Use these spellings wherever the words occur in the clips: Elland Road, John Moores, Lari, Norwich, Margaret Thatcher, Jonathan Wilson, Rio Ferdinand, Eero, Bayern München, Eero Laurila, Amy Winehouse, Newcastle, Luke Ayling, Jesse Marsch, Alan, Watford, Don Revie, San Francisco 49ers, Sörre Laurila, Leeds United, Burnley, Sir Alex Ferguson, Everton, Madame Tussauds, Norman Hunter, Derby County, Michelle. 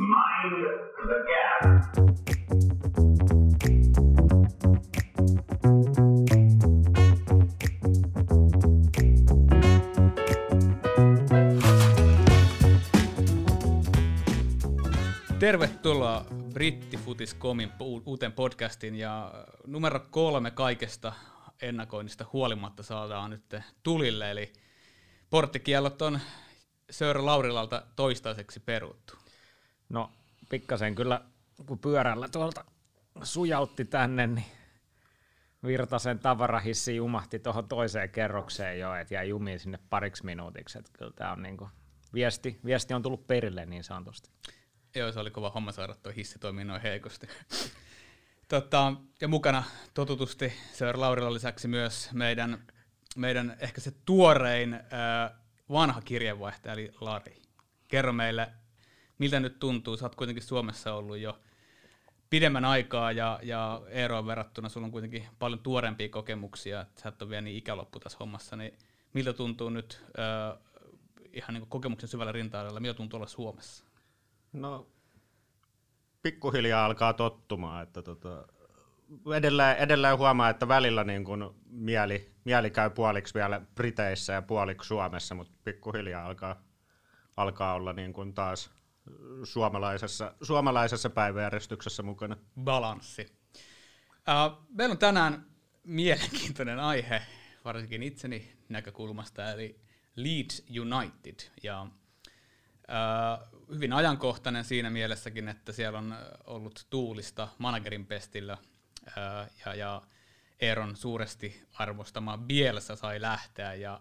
Mind the gap. Tervetuloa Brittifutiskomin uuteen podcastiin ja numero 3 kaikesta ennakoinnista huolimatta saadaan nyt tulille, eli porttikiellot on Sörre Laurilalta toistaiseksi peruttu. No pikkasen kyllä, kun pyörällä tuolta sujautti tänne, niin Virtasen tavarahissi jumahti tuohon toiseen kerrokseen jo, et jäi jumiin sinne pariksi minuutiksi. Et kyllä tämä on niinku, viesti on tullut perille niin sanotusti. Joo, se oli kova homma saada, tuo hissi toimii noin heikosti. Ja mukana totutusti Sörre Laurilan lisäksi myös meidän ehkä se tuorein vanha kirjeenvaihtaja eli Lari. Kerro meille, miltä nyt tuntuu? Sä oot kuitenkin Suomessa ollut jo pidemmän aikaa ja Eeroon verrattuna sulla on kuitenkin paljon tuorempia kokemuksia, että sä et ole vielä niin ikäloppu tässä hommassa, niin miltä tuntuu nyt ihan niin kuin kokemuksen syvällä rinta-alalla, miltä tuntuu olla Suomessa? No pikkuhiljaa alkaa tottumaan, että edelleen huomaa, että välillä niin kun mieli käy puoliksi vielä Briteissä ja puoliksi Suomessa, mutta pikkuhiljaa alkaa olla niin kun taas suomalaisessa päiväjärjestyksessä mukana. Balanssi. Meillä on tänään mielenkiintoinen aihe, varsinkin itseni näkökulmasta, eli Leeds United. Ja, hyvin ajankohtainen siinä mielessäkin, että siellä on ollut tuulista managerin pestillä ja Eeron suuresti arvostama Bielsa sai lähteä. Ja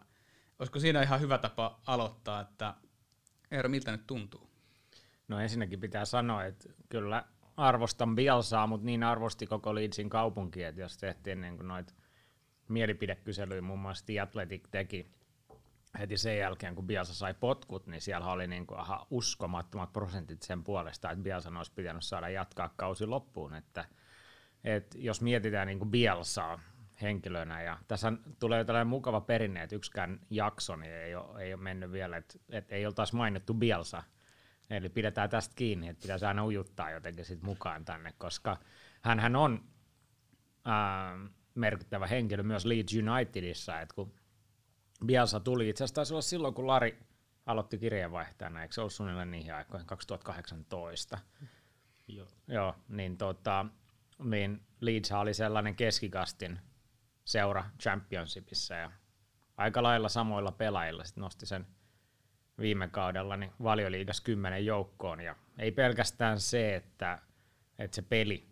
olisiko siinä ihan hyvä tapa aloittaa, että Eero, miltä nyt tuntuu? No ensinnäkin pitää sanoa, että kyllä arvostan Bielsaa, mutta niin arvosti koko Leedsin kaupunki, että jos tehtiin niin kuin noita mielipidekyselyjä, muun muassa The Athletic teki heti sen jälkeen, kun Bielsa sai potkut, niin siellä oli niin kuin, uskomattomat prosentit sen puolesta, että Bielsan olisi pitänyt saada jatkaa kausi loppuun. Että jos mietitään niin kuin Bielsaa henkilönä, ja tässä tulee tällainen mukava perinne, että yksikään jakso niin ei ole mennyt vielä, että ei oltaisi mainittu Bielsa. Eli pidetään tästä kiinni, että pitäisi aina ujuttaa jotenkin sit mukaan tänne, koska hänhän on merkittävä henkilö myös Leeds Unitedissa. Et kun Bielsa tuli, itse asiassa taisi olla silloin, kun Lari aloitti kirjeenvaihtajana, eikö se ollut suunnilleen niihin aikoihin, 2018? Joo, niin Leeds oli sellainen keskikastin seura Championshipissa ja aika lailla samoilla pelaajilla sit nosti sen viime kaudella niin Valioliigassa 10 joukkoon, ja ei pelkästään se, että se peli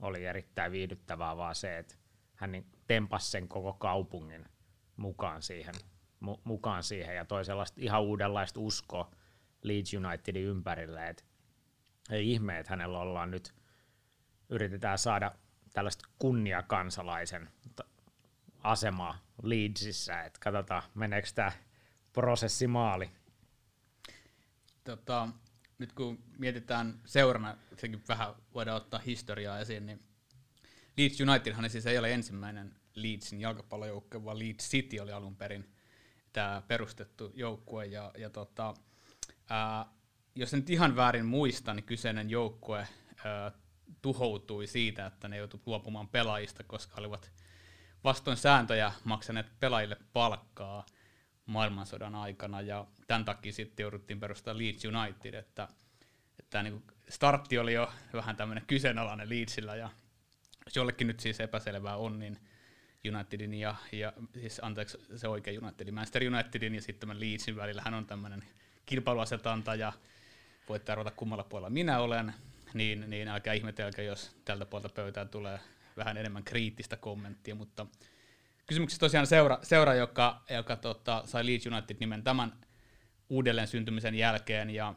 oli erittäin viihdyttävää, vaan se, että hän tempasi sen koko kaupungin mukaan siihen ja toi sellaista ihan uudenlaista uskoa Leeds Unitedin ympärille, että ei ihme, että hänellä ollaan nyt, yritetään saada tällaista kunniakansalaisen asemaa Leedsissä, että katsotaan meneekö tämä prosessimaali. Nyt kun mietitään seurana, sekin vähän voidaan ottaa historiaa esiin, niin Leeds Unitedhan siis ei ole ensimmäinen Leedsin jalkapallojoukkue, vaan Leeds City oli alun perin tämä perustettu joukkue. Jos en nyt ihan väärin muista, niin kyseinen joukkue tuhoutui siitä, että ne joutuivat luopumaan pelaajista, koska olivat vastoin sääntöjä maksaneet pelaajille palkkaa maailmansodan aikana, ja tämän takia sitten jouduttiin perustaa Leeds United, että tämä niin startti oli jo vähän tämmöinen kyseenalainen Leedsillä, ja jos jollekin nyt siis epäselvää on, niin Unitedin ja se oikea Unitedin, Manchester Unitedin ja sitten tämän Leedsin välillähän on tämmöinen kilpailuasetanta, ja voitte arvata kummalla puolella minä olen, niin älkää ihmetelkää, jos tältä puolta pöytää tulee vähän enemmän kriittistä kommenttia, mutta kysymyksessä tosiaan seura joka sai Leeds United nimen tämän uudelleen syntymisen jälkeen, ja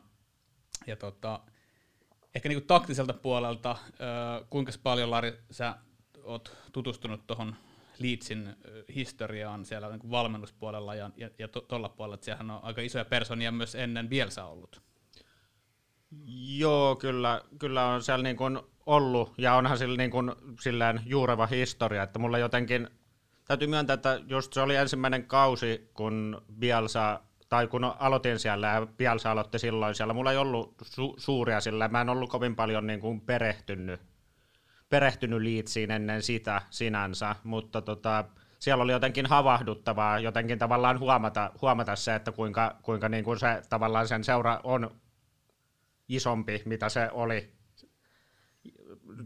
ehkä niinku taktiselta puolelta, kuinka paljon, Lari, sä oot tutustunut tuohon Leedsin historiaan siellä niinku valmennuspuolella ja tuolla puolella, että siellähän on aika isoja persoonia myös ennen Bielsa ollut. Joo, kyllä on siellä niin kuin ollut, ja onhan sillä niin kuin sillään juureva historia, että mulla jotenkin täytyy myöntää, että just se oli ensimmäinen kausi, kun Bielsa tai kun aloitin siellä ja Bielsa aloitti silloin siellä, mulla ei ollut suuria sillä, mä en ollut kovin paljon niin kuin perehtynyt Leedsiin ennen sitä sinänsä, mutta siellä oli jotenkin havahduttavaa, jotenkin tavallaan huomata se, että kuinka niin kuin se tavallaan sen seura on isompi, mitä se oli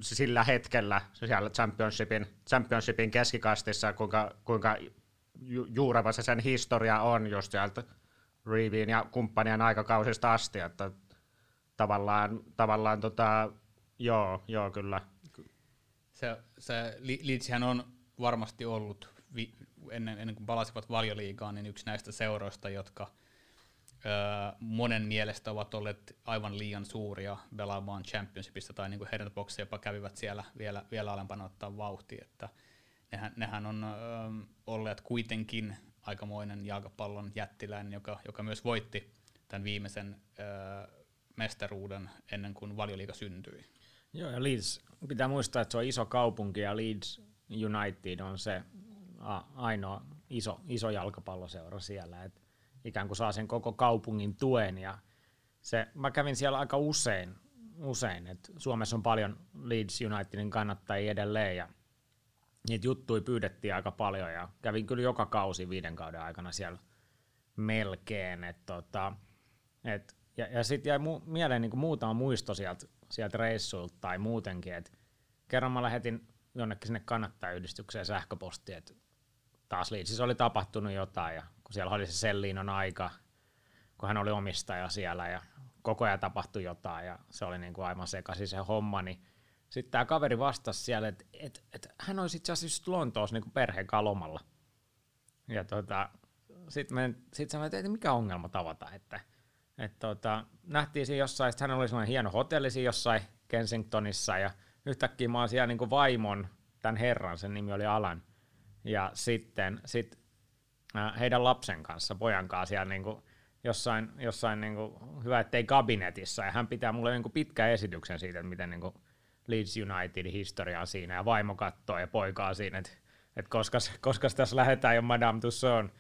sillä hetkellä siellä championshipin keskikastissa, kuinka juureva se sen historia on just sieltä Reviin ja kumppanien aikakausista asti, että tavallaan joo kyllä. Se Leedshän on varmasti ollut ennen kuin palasivat Valioliigaan, niin yksi näistä seuroista, jotka monen mielestä ovat olleet aivan liian suuria pelaamaan Championshipista, tai niin kuin heidän boksi jopa kävivät siellä vielä alempana ottaa vauhtia, että nehän on olleet kuitenkin aikamoinen jalkapallon jättiläinen, joka myös voitti tämän viimeisen mestaruuden ennen kuin Valioliiga syntyi. Joo, ja Leeds, pitää muistaa, että se on iso kaupunki, ja Leeds United on se ainoa iso jalkapalloseura siellä, että ikään kuin saa sen koko kaupungin tuen, ja se, mä kävin siellä aika usein, että Suomessa on paljon Leeds Unitedin kannattajia edelleen, ja niitä juttuja pyydettiin aika paljon, ja kävin kyllä joka kausi 5 kauden aikana siellä melkein, että ja sitten jäi mieleen niin kuin muutama muisto sieltä reissuilta tai muutenkin, että kerran mä lähetin jonnekin sinne kannattajayhdistykseen sähköpostiin, että taas Leedsissä oli tapahtunut jotain, ja kun siellä oli se Cellinon aika, kun hän oli omistaja siellä, ja koko ajan tapahtui jotain, ja se oli niin kuin aivan sekaisin se homma, niin sitten tämä kaveri vastasi siellä, että et hän olisi itse asiassa Lontoossa niin kuin perheen kanssa lomalla. Ja sitten sanoin, että mikä ongelma tavata, että nähtiin siinä jossain, että hän oli sellainen hieno hotelli siinä jossain Kensingtonissa, ja yhtäkkiä mä oon siellä niin kuin vaimon, tämän herran, sen nimi oli Alan, ja sitten heidän lapsen kanssa, pojan kanssa siellä niin kuin jossain niin kuin, hyvä ettei kabinetissa, ja hän pitää mulle niin kuin pitkän esityksen siitä, että miten niin kuin Leeds United historiaa siinä, ja vaimo kattoo ja poikaa siinä, että koska tässä lähdetään jo Madame Tussauds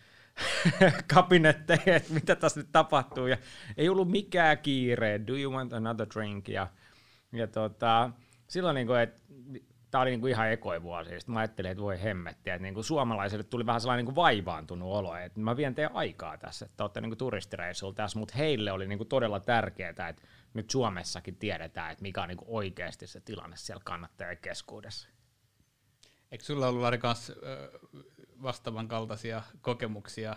kabinetteihin, että mitä tässä nyt tapahtuu, ja ei ollut mikään kiire, do you want another drink, ja silloin niinku, että tää oli niinku ihan ekoivuosia, sit mä ajattelin, että voi hemmettiä, että niinku suomalaisille tuli vähän sellainen niinku vaivaantunut olo, että mä vien teidän aikaa tässä, että ootte niinku turistireissulla tässä, mutta heille oli niinku todella tärkeää, että nyt Suomessakin tiedetään, että mikä on niinku oikeasti se tilanne siellä kannattajien keskuudessa. Eikö sulla ollut Lari kanssa vastaavan kaltaisia kokemuksia,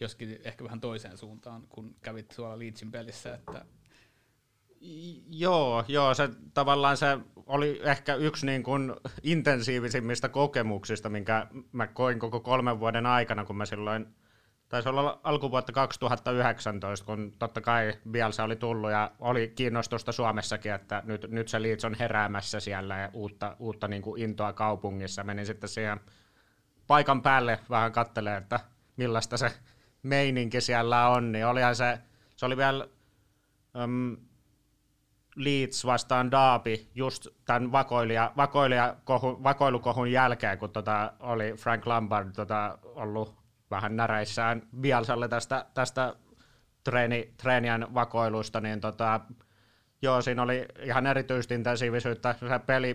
joskin ehkä vähän toiseen suuntaan, kun kävit tuolla Leedsin pelissä? Että Joo, se tavallaan se oli ehkä yksi niin kuin intensiivisimmistä kokemuksista, minkä mä koin koko 3 vuoden aikana, kun mä silloin, taisi olla alkuvuotta 2019, kun totta kai Bielsa oli tullut ja oli kiinnostusta Suomessakin, että nyt se Leeds on heräämässä siellä ja uutta niin kuin intoa kaupungissa. Menin sitten siihen paikan päälle vähän katselee, että millaista se meininki siellä on, niin olihan se oli vielä Leeds vastaan Derby just tämän vakoilukohun jälkeen, kun oli Frank Lampard ollut vähän näreissään Bielsalle tästä treenien vakoilusta, niin joo, siinä oli ihan erityisesti intensiivisyyttä, se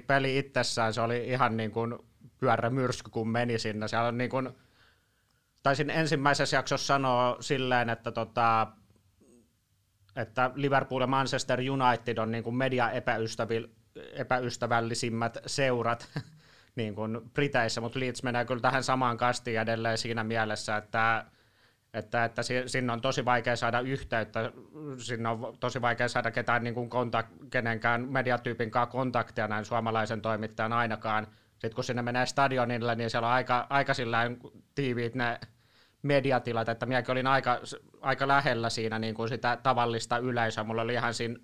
peli itsessään, se oli ihan niin kuin pyörämyrsky, kun meni sinne. Siellä on niin kuin, taisin ensimmäisessä jaksossa sanoa silleen, että Liverpool ja Manchester United on niin kuin media epäystävällisimmät seurat niin kuin Briteissä, mutta Leeds menee kyllä tähän samaan kastiin edelleen siinä mielessä, että sinne on tosi vaikea saada yhteyttä, sinne on tosi vaikea saada ketään niin kuin kenenkään mediatyypin kanssa kontaktia, näin suomalaisen toimittajan ainakaan. Sitten kun sinne menee stadionille, niin siellä on aika tiiviit ne mediatilat, että minäkin olin aika lähellä siinä niin kuin sitä tavallista yleisöä. Mulla oli ihan siinä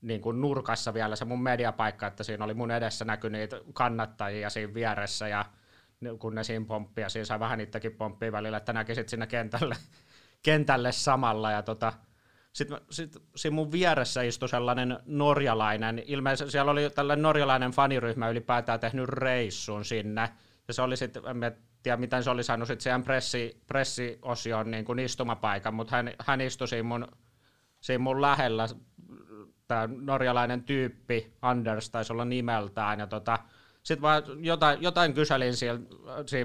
niin kuin nurkassa vielä se mun mediapaikka, että siinä oli mun edessä näky niitä kannattajia siinä vieressä, ja kun ne siinä pomppii, ja siinä sai vähän niitäkin pomppia välillä, että näkisit siinä kentälle samalla. Ja Sitten siinä mun vieressä istui sellainen norjalainen, ilmeisesti siellä oli tällainen norjalainen faniryhmä ylipäätään tehnyt reissun sinne, ja se oli sitten, en tiedä miten se oli saanut sitten siihen pressiosioon niin kuin istumapaikan, mutta hän istui siinä mun lähellä, tämä norjalainen tyyppi, Anders taisi olla nimeltään, ja sitten vaan jotain kyselin siinä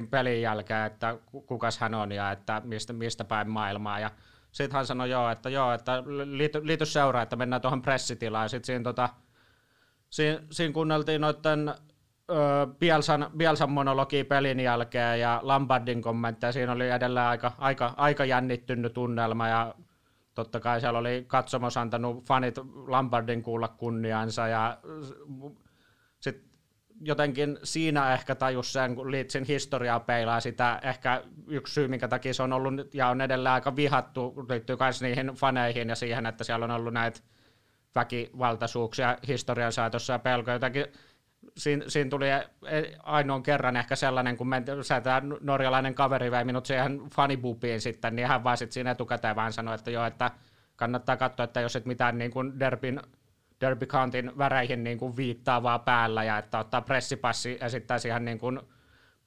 pelin jälkeen, että kukas hän on ja että mistä päin maailmaa, ja sitten hän sanoi että liity seuraa, että mennään tuohon pressitilaan, sitten siinä kuunneltiin noiden Bielsan monologia pelin jälkeen ja Lampardin kommentteja. Siinä oli edelleen aika jännittynyt tunnelma ja totta kai siellä oli katsomus antanut fanit Lampardin kuulla kunniansa ja sit jotenkin siinä ehkä tajus sen, kun Leedsin historiaa peilaa sitä, ehkä yksi syy, minkä takia se on ollut ja on edelleen aika vihattu, liittyy myös niihin faneihin ja siihen, että siellä on ollut näitä väkivaltaisuuksia historian saatossa ja pelkoja jotenkin. Siinä tuli ainoan kerran ehkä sellainen, kun tämä norjalainen kaveri vei minut siihen fanibubiin sitten, niin hän vaan sitten siinä etukäteen vaan sanoi, että joo, että kannattaa katsoa, että jos et mitään niin kuin Derby Countyn väreihin niin kuin viittaavaa päällä ja että ottaa pressipassi esittää siihen niin kuin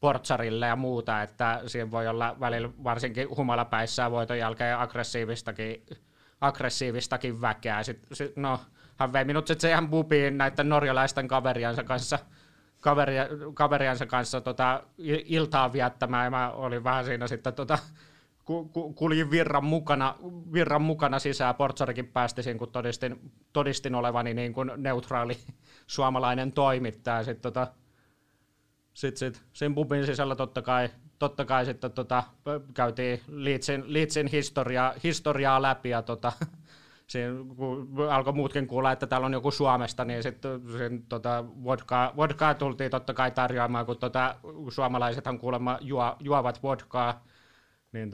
portsarille ja muuta, että siinä voi olla välillä varsinkin humalapäissään voiton jälkeen aggressiivistakin väkeä. Hän vei minut sitten ihan bubiin näiden norjalaisten kaveriansa kanssa iltaa viettämään, ja mä olin vähän siinä sitten kuljin virran mukana sisään. Portsarikin päästi siinä, kun todistin olevani niin kuin neutraali suomalainen toimittaja. Sitten sen bubin sisällä totta kai sitten käytiin Leedsin historiaa läpi ja siinä, kun alkoi muutkin kuulla, että täällä on joku Suomesta, niin sitten vodkaa tultiin totta kai tarjoamaan, kun suomalaisethan kuulemma juovat vodkaa. Niin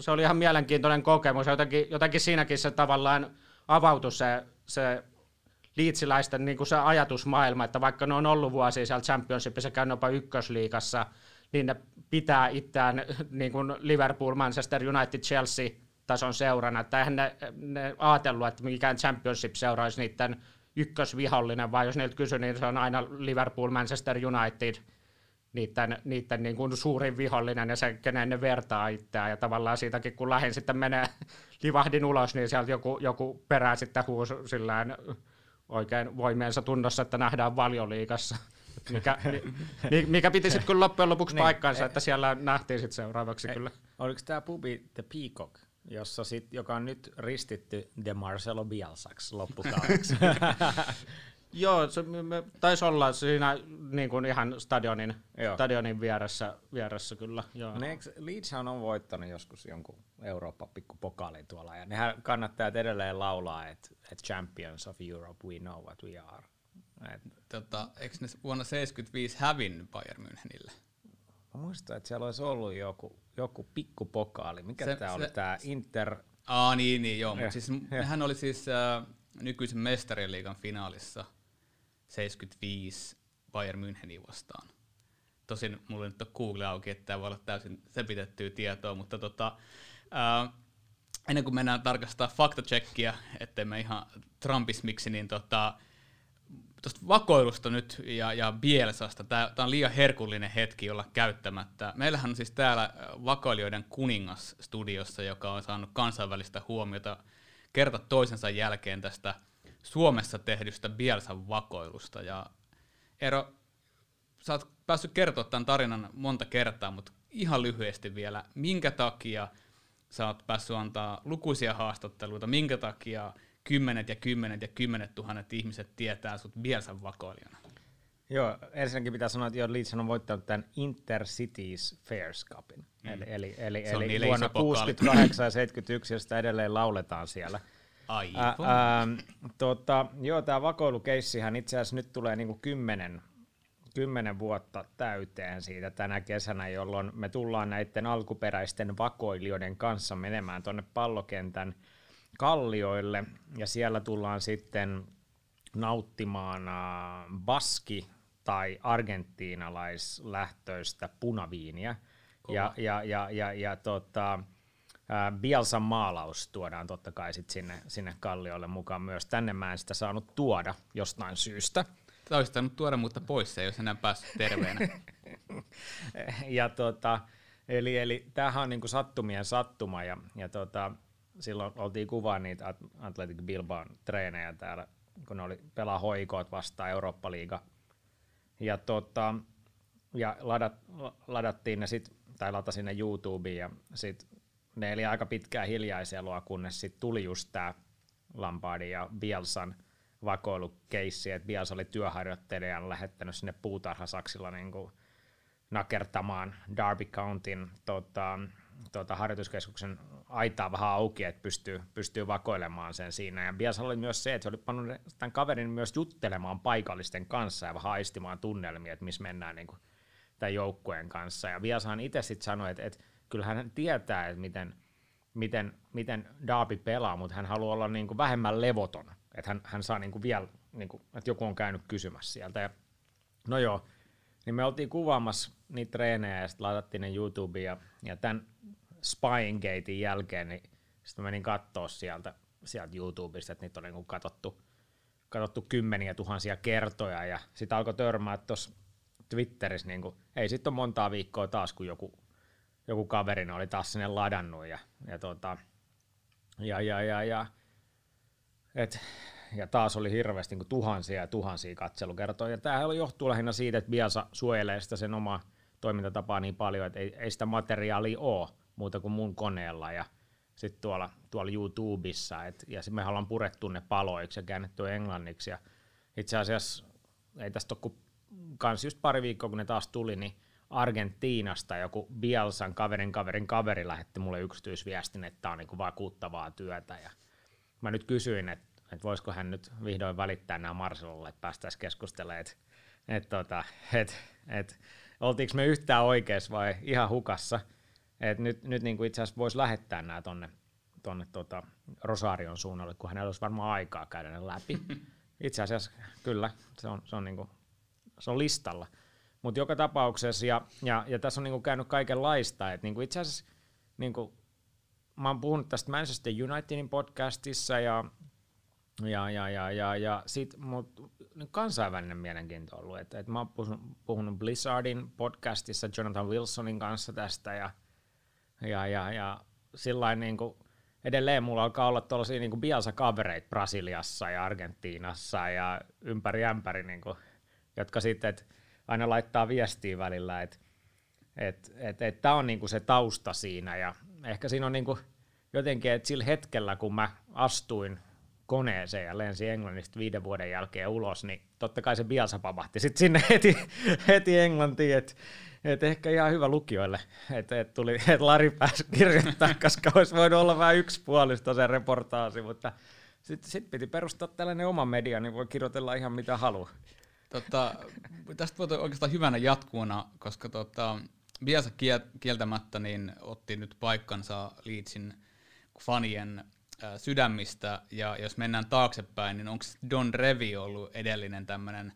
se oli ihan mielenkiintoinen kokemus. Jotenkin siinäkin se tavallaan avautui se liitsiläisten niin kuin se ajatusmaailma, että vaikka ne on ollut vuosia siellä Championshipissa, käyn jopa ykkösliigassa, niin ne pitää itseään niin kuin Liverpool, Manchester United, Chelsea tason seurana, että eihän ne ajatellut, että mikään Championship-seura olisi niiden ykkösvihollinen, vaan jos niiltä kysyy, niin se on aina Liverpool, Manchester United, niiden niin kuin suurin vihollinen ja se, kenen ne vertaa itseään. Ja tavallaan siitäkin, kun lähdin sitten menee, livahdin ulos, niin sieltä joku perä sitten huusi sillään oikein voimiensa tunnossa, että nähdään Valioliigassa. Mikä piti sitten kyllä loppujen lopuksi paikkansa, että siellä nähtiin sitten seuraavaksi kyllä. Oliko tämä pubi The Peacock, jossa sit, joka on nyt ristitty de Marcelo Bielsaksi loppukaudeksi? Joo, se taisi olla siinä niin kuin ihan stadionin vieressä kyllä. Leeds on voittanut joskus jonkun Eurooppa-pikkupokaalin tuolla, ja nehän kannattajat edelleen laulaa, että Champions of Europe, we know what we are. Eikö ne vuonna 1975 hävinnyt Bayern Münchenille? Mä muistan, että siellä olisi ollut joku pikkupokaali. Mikä tämä oli? Tämä Inter... Niin, joo. Mutta siis, nehän oli siis nykyisen mestarien liigan finaalissa 75 Bayern Müncheniä vastaan. Tosin mulla nyt on Google auki, että tämä voi olla täysin sepitettyä tietoa, mutta ennen kuin mennään tarkastaa faktacheckia, ettei me ihan trumpismiksi, niin tuosta vakoilusta nyt ja Bielsasta, tämä on liian herkullinen hetki olla käyttämättä. Meillähän on siis täällä vakoilijoiden kuningas studiossa, joka on saanut kansainvälistä huomiota kerta toisensa jälkeen tästä Suomessa tehdystä Bielsan vakoilusta. Ja Eero, sä oot päässyt kertoa tämän tarinan monta kertaa, mutta ihan lyhyesti vielä, minkä takia sä oot päässyt antaa lukuisia haastatteluita, minkä takia kymmenet ja kymmenet ja kymmenet tuhannet ihmiset tietää sut Bielsan vakoilijana? Joo, ensinnäkin pitää sanoa, että Leeds on voittanut tämän InterCities Fairs Cupin. Eli vuonna 68 ja 71, josta edelleen lauletaan siellä. Aivan. Joo, tämä vakoilukeissihän itse asiassa nyt tulee niinku 10 vuotta täyteen siitä tänä kesänä, jolloin me tullaan näiden alkuperäisten vakoilijoiden kanssa menemään tuonne pallokentän kallioille, ja siellä tullaan sitten nauttimaan baski- tai argentiinalaislähtöistä punaviiniä. Bielsan maalaus tuodaan totta kai sit sinne kallioille mukaan myös. Tänne mä en sitä saanut tuoda jostain syystä. Sä olisit saanut tuoda, mutta pois se ei olisi enää päässyt terveenä. Ja eli tämähän on niinku sattumien sattuma, ja silloin oltiin kuvaa niitä Athletic Bilbaon treenejä täällä, kun ne oli pelaa hoikoot vastaan Eurooppa-liiga, ja ja ladattiin ne sit, tai latasin ne YouTubeen, ja sit ne eli aika pitkää hiljaiselua, kunnes sit tuli just tää Lampardin ja Bielsan vakoilukeissi, että Bielsa oli työharjoittelijan lähettänyt sinne puutarhasaksilla niinku nakertamaan Derby Countyn harjoituskeskuksen aitaa vähän auki, että pystyy vakoilemaan sen siinä. Ja Bielsa oli myös se, että se oli pannut tämän kaverin myös juttelemaan paikallisten kanssa ja vähän aistimaan tunnelmia, että missä mennään niinku tämän joukkueen kanssa. Ja Bielsahan itse sitten sanoi, että kyllähän hän tietää, että miten Derby pelaa, mutta hän haluaa olla niinku vähemmän levoton. Että hän saa niinku vielä, niinku, että joku on käynyt kysymässä sieltä. Ja, no joo, niin me oltiin kuvaamassa niitä treenejä ja sitten laitettiin ne YouTubeen, ja tämän Spyinggatein jälkeen niin sitten menin katsoa sieltä YouTubesta, että niitä on niinku katsottu kymmeniä tuhansia kertoja, ja sitten alkoi törmää tuossa Twitterissä, niinku, ei sitten ole montaa viikkoa taas, kun joku kaverina oli taas sinne ladannut, ja taas oli hirveästi niin kuin tuhansia ja tuhansia katselukertoja. Ja tämähän johtuu lähinnä siitä, että Bielsa suojelee sitä sen omaa toimintatapaa niin paljon, että ei sitä materiaalia ole muuta kuin mun koneella ja sitten tuolla YouTubessa. Ja sitten me ollaan purettu ne paloiksi ja käännetty englanniksi. Ja itse asiassa ei tästä ole kuin kans just pari viikkoa, kun ne taas tuli, niin Argentiinasta joku Bielsan kaverin kaveri lähetti mulle yksityisviestin, että tämä on niin kuin vakuuttavaa työtä. Ja mä nyt kysyin, että voisiko hän nyt vihdoin välittää nämä Marcelolle, että päästäisiin keskustelemaan, että oltiinko me yhtään oikeassa vai ihan hukassa, että nyt niin kuin itse asiassa voisi lähettää nämä tonne Rosarion suunnalle, kun hänellä olisi varmaan aikaa käydä ne läpi. Itse asiassa kyllä, se on listalla, mutta joka tapauksessa, ja tässä on niin kuin käynyt kaikenlaista, että niin kuin itse asiassa niin kuin mä oon puhunut tästä Manchester Unitedin podcastissa, ja sit mut kansainvälinen mielenkiinto on ollut, että mä oon puhunut Blizzardin podcastissa Jonathan Wilsonin kanssa tästä, ja sillain niinku edelleen mulla alkaa olla tollasia niinku Bielsa-kavereita Brasiliassa ja Argentiinassa ja ympäri ämpäri niinku, jotka sitten aina laittaa viestiä välillä, että tää on niinku se tausta siinä, ja ehkä siinä on niinku jotenkin, että sillä hetkellä kun mä astuin koneeseen ja lensi Englannista 5 vuoden jälkeen ulos, niin totta kai se Bielsa pamahti sitten sinne heti Englantiin, että ehkä ihan hyvä lukijoille, että Lari pääsi kirjoittaa, koska olisi voinut olla vähän yksipuolista se reportaasi, mutta sitten piti perustaa tällainen oma media, niin voi kirjoitella ihan mitä haluaa. Tästä voi oikeastaan hyvänä jatkuona, koska Bielsa kieltämättä niin otti nyt paikkansa Leedsin fanien sydämistä, ja jos mennään taaksepäin, niin onko Don Revie ollut edellinen tämmöinen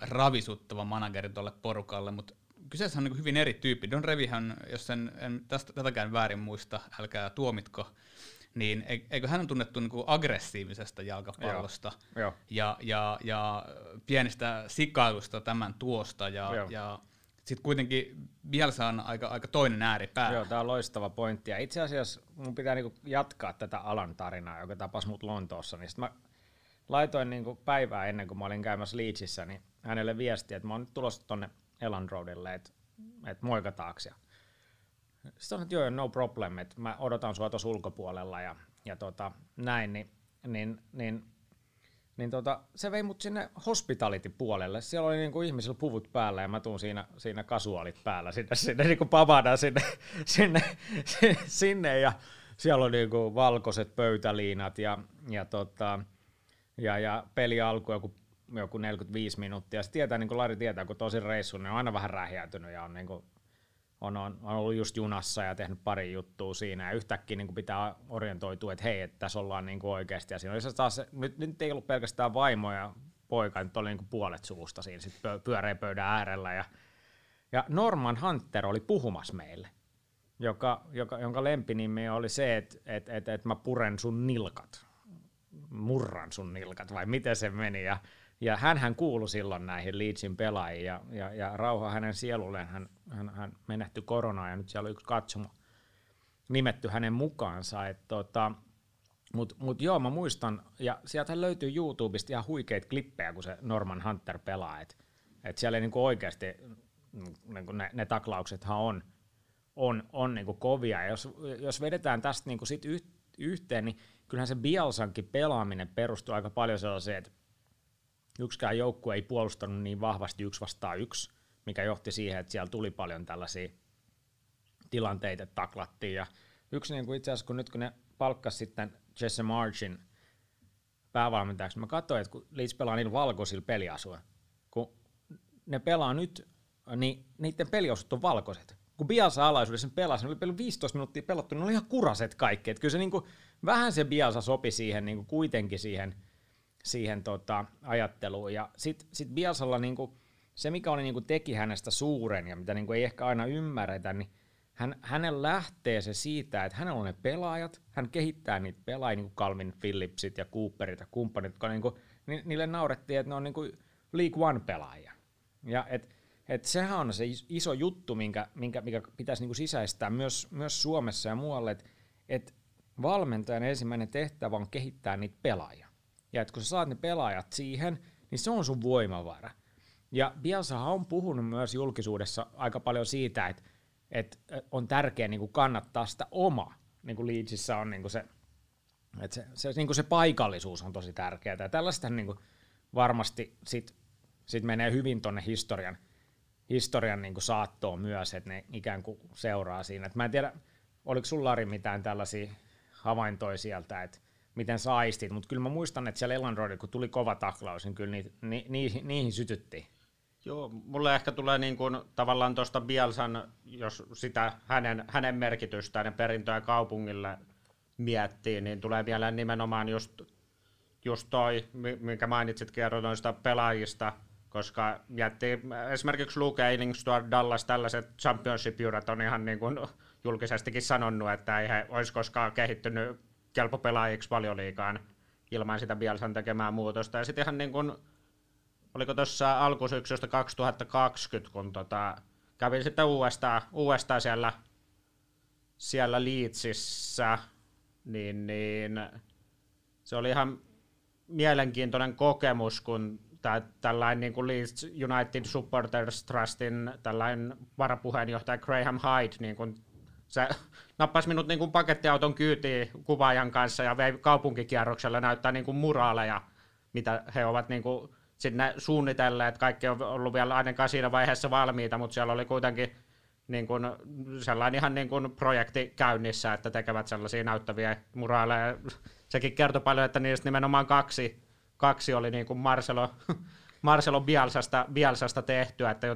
ravisuttava manageri tuolle porukalle, mutta kyseessä on niin hyvin eri tyyppi. Don Reviehän, jos en tätäkään väärin muista, älkää tuomitko, niin eikö hän on tunnettu niin aggressiivisesta jalkapallosta ja pienistä sikailusta tämän tuosta, ja sitten kuitenkin Bielsa on aika toinen ääripää. Joo, tämä on loistava pointti. Ja itse asiassa mun pitää niinku jatkaa tätä Alan tarinaa, joka tapasi mut Lontoossa. Niin sit mä laitoin niinku päivää ennen kuin mä olin käymässä Leedsissä, niin hänelle viestiä, että mä oon nyt tulossa tonne Elland Roadille, että moika taakse. Sitten on, että joo, no problem, että mä odotan sua tuossa ulkopuolella ja näin, niin se vei mut sinne hospitality-puolelle. Siellä oli niinku ihmisillä puvut päällä ja mä tuun siinä kasuaalit päällä sinne niinku pavana sinne, ja siellä oli niinku valkoiset pöytäliinat ja peli alkoi joku 45 minuuttia. Se tietää niinku Lari tietää, kun tosi reissun, ne on aina vähän rähjäytynyt ja on niinku on ollut just junassa ja tehnyt pari juttua siinä, ja yhtäkkiä niin pitää orientoitua, että hei, että tässä ollaan niin oikeasti. Ja siinä oli taas, nyt ei ollut pelkästään vaimo ja poika, nyt oli niin puolet suvusta siinä sit pyöreän pöydän äärellä. Ja Norman Hunter oli puhumassa meille, jonka lempinimi oli se, että mä puren sun nilkat, murran sun nilkat, vai miten se meni. Ja Ja hänhän kuului silloin näihin Leedsin pelaajiin, ja rauha hänen sielulleen, hän menehtyi koronaan, ja nyt siellä on yksi katsoma nimetty hänen mukaansa. Mutta joo, mä muistan, ja sieltähän löytyy YouTubesta ihan huikeita klippejä, kun se Norman Hunter pelaa, että siellä niinku oikeasti niinku ne taklauksethan on niinku kovia, ja jos vedetään tästä niinku sit yhteen, niin kyllähän se Bielsankin pelaaminen perustuu aika paljon sellaiseen, että yksikään joukkue ei puolustanut niin vahvasti 1 vastaan 1, mikä johti siihen, että siellä tuli paljon tällaisia tilanteita, että taklattiin. Ja yksi niin kuin itse asiassa, kun nyt kun ne palkkasi sitten Jesse Marschin päävalmentajaksi, mä katsoin, että kun Leeds pelaa niillä valkoisilla peliasuilla, kun ne pelaa nyt, niin niiden peliasut on valkoiset. Kun Bielsa alaisuudessa pelasi, ne oli 15 minuuttia pelattu, ne oli ihan kuraset kaikki. Että kyllä se niin kuin, vähän se Bielsa sopi siihen niin kuin kuitenkin siihen ajatteluun, ja sit Bielsalla niinku, se, mikä oli niinku, teki hänestä suuren, ja mitä niinku, ei ehkä aina ymmärretä, niin hänen lähtee se siitä, että hänellä on ne pelaajat, hän kehittää niitä pelaajia, niin kuin Kalvin Phillipsit ja Cooperit ja kumppanit, jotka niinku, niille naurettiin, että ne on niinku League One-pelaajia, ja et sehän on se iso juttu, mikä pitäisi niinku, sisäistää myös Suomessa ja muualle, että valmentajan ensimmäinen tehtävä on kehittää niitä pelaajia. Ja kun sä saat ne pelaajat siihen, niin se on sun voimavara. Ja Bielsahan on puhunut myös julkisuudessa aika paljon siitä, että on tärkeää niin kuin kannattaa sitä omaa. Niin kuin Leedsissä on niin kuin se, että se, niin kuin se paikallisuus on tosi tärkeää. Ja tällaistähän niin kuin varmasti sit menee hyvin tuonne historian niin kuin saattoon myös, että ne ikään kuin seuraa siinä. Et mä en tiedä, oliko sulla, Lari, mitään tällaisia havaintoja sieltä, että miten sä aistit, mutta kyllä mä muistan, että siellä Elland Roadilla, kun tuli kova taklaus, niin kyllä niihin sytyttiin. Joo, mulle ehkä tulee niin kuin tavallaan tuosta Bielsan, jos sitä hänen merkitystään ja perintöä kaupungille miettii, niin tulee vielä nimenomaan just toi, minkä mainitsit kerron noista pelaajista, koska jätti esimerkiksi Luke Ayling, Dallas, tällaiset championship-jurät on ihan niin kuin julkisestikin sanonut, että ei he olisi koskaan kehittynyt kelpo pelaajiksi Valioliigaan ilman sitä Bielsan tekemään muutosta. Ja sitten ihan niin kuin, oliko tuossa alkusyksystä 2020, kun kävin sitten uudestaan siellä Leedsissä, niin se oli ihan mielenkiintoinen kokemus, kun tällainen niin kuin Leeds United Supporters Trustin tällainen varapuheenjohtaja Graham Hyde, niin kuin se nappasi minut niin kuin pakettiauton kyytiin kuvaajan kanssa ja vei kaupunkikierroksella näyttää niin kuin muraaleja, mitä he ovat niin kuin sinne suunnitelleet. Kaikki on ollut vielä ainakaan siinä vaiheessa valmiita, mutta siellä oli kuitenkin niin kuin sellainen ihan niin kuin projekti käynnissä, että tekevät sellaisia näyttäviä muraaleja. Sekin kertoi paljon, että niistä nimenomaan kaksi oli niin kuin Marcelo Bielsasta tehtyä, että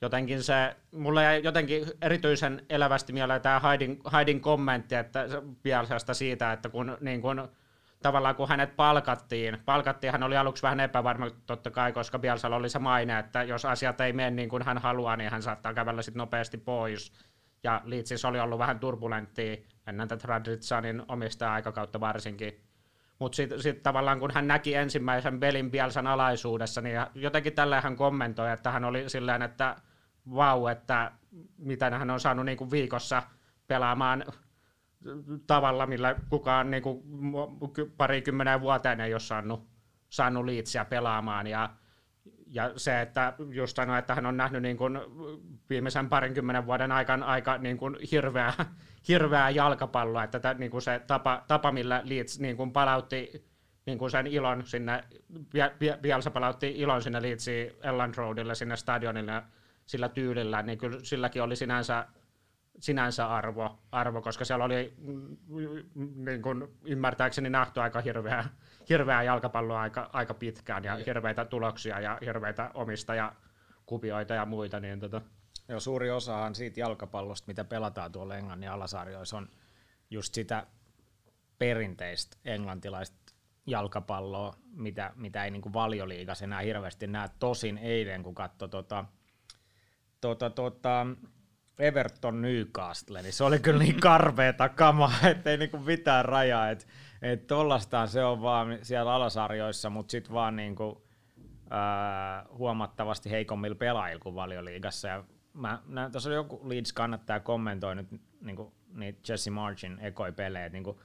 jotenkin se, mulle jäi jotenkin erityisen elävästi mieleen tämä Haidin kommentti, että Bielsasta siitä, että kun niin kun tavallaan kun hänet palkattiin, hän oli aluksi vähän epävarma totta kai, koska Bielsalla oli se maine, että jos asiat ei mene niin kuin hän haluaa, niin hän saattaa kävellä sitten nopeasti pois. Ja Leedsissä oli ollut vähän turbulenttia ennen tätä Radrizzanin omistaja-aikakautta varsinkin. Mutta sitten tavallaan kun hän näki ensimmäisen pelin Bielsan alaisuudessa, niin jotenkin tällä hän kommentoi, että hän oli silleen, että vau, että miten hän on saanut niinku viikossa pelaamaan tavalla, millä kukaan niinku parikymmeneen vuoteen ei ole saanut Leedsiä pelaamaan. Ja se, että just sanoin, että hän on nähnyt niinku viimeisen 20 vuoden aikana aika niinku hirveää jalkapalloa, että niinku se tapa millä Leeds niinku palautti niinku sen ilon sinne, Bielsa palautti ilon sinne Leedsiin Elland Roadille, sinne stadionille sillä tyylillä, niin kyllä silläkin oli sinänsä arvo, koska siellä oli niin kuin ymmärtääkseni nähty aika hirveää jalkapalloa aika pitkään ja hirveitä tuloksia ja hirveitä omistajakuvioita ja muita. Niin Joo, suuri osahan siitä jalkapallosta, mitä pelataan tuolla Englannin alasarjoissa, on just sitä perinteistä englantilaista jalkapalloa, mitä ei niin kuin Valioliigassa enää hirveästi näe. Tosin eilen, kun katsoi Everton Newcastle, niin se oli kyllä niin karveeta kamaa, ettei niinku mitään rajaa, että tollastaan se on vaan siellä alasarjoissa, mutta sitten vaan niinku huomattavasti heikommilla pelaajilla kuin Valioliigassa. Ja tuossa oli joku Leeds kannattaa kommentoi nyt niinku niitä Jesse Marschin ekoi pelejä, niinku,